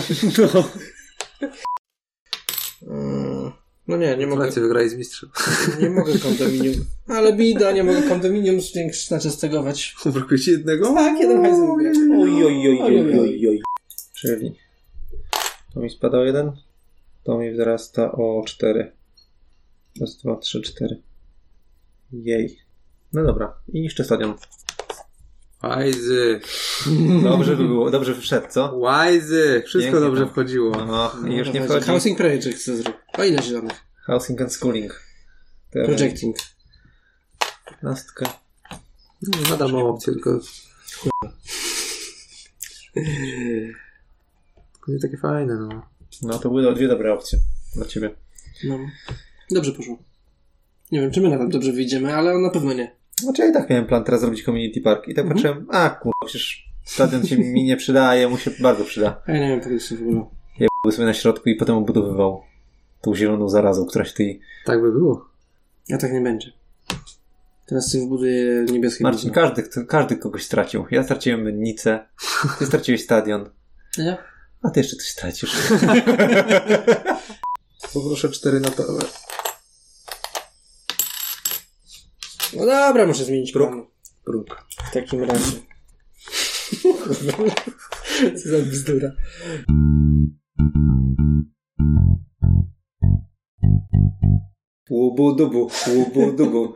No. No nie mogę. Francja wygrać z mistrzem. Nie mogę kondominium. Ale bida, nie mogę kondominium znaczystegować. Brakuje ci jednego? Tak, jeden hajs wygrać. Oj. Czyli to mi spada o 1, to mi wzrasta o 4. Raz, 2, 3, 4. Jej. No dobra. I niszczę stadion. Łajzy. Dobrze by było. Dobrze wszedł, co? Łajzy. Wszystko pięknie dobrze tam wchodziło. No, i już nie wchodzi. Housing project chcę zrobić. O ile zielonych? Housing and schooling. Projecting. 15. No, nadal mam opcję, tylko... Tylko nie takie fajne, no. No, to były dwie dobre opcje dla ciebie. No. Dobrze poszło. Nie wiem, czy my nawet dobrze wyjdziemy, ale na pewno nie. Znaczy ja i tak miałem plan teraz zrobić community park i tak patrzyłem, przecież stadion się mi nie przydaje, mu się bardzo przyda. Ja nie wiem, tak jest w ogóle. Ja byłbym sobie na środku i potem obudowywał tą zieloną zarazą, któraś tej... Tak by było. A tak nie będzie. Teraz sobie wbuduję niebieskie... Marcin, każdy kogoś stracił. Ja straciłem mennicę, ty straciłeś stadion. Ja? A ty jeszcze coś stracisz. Poproszę 4 na pełę. No dobra, muszę zmienić próg. W takim razie. Co za bzdura. Łubu dubu, łubu dubu.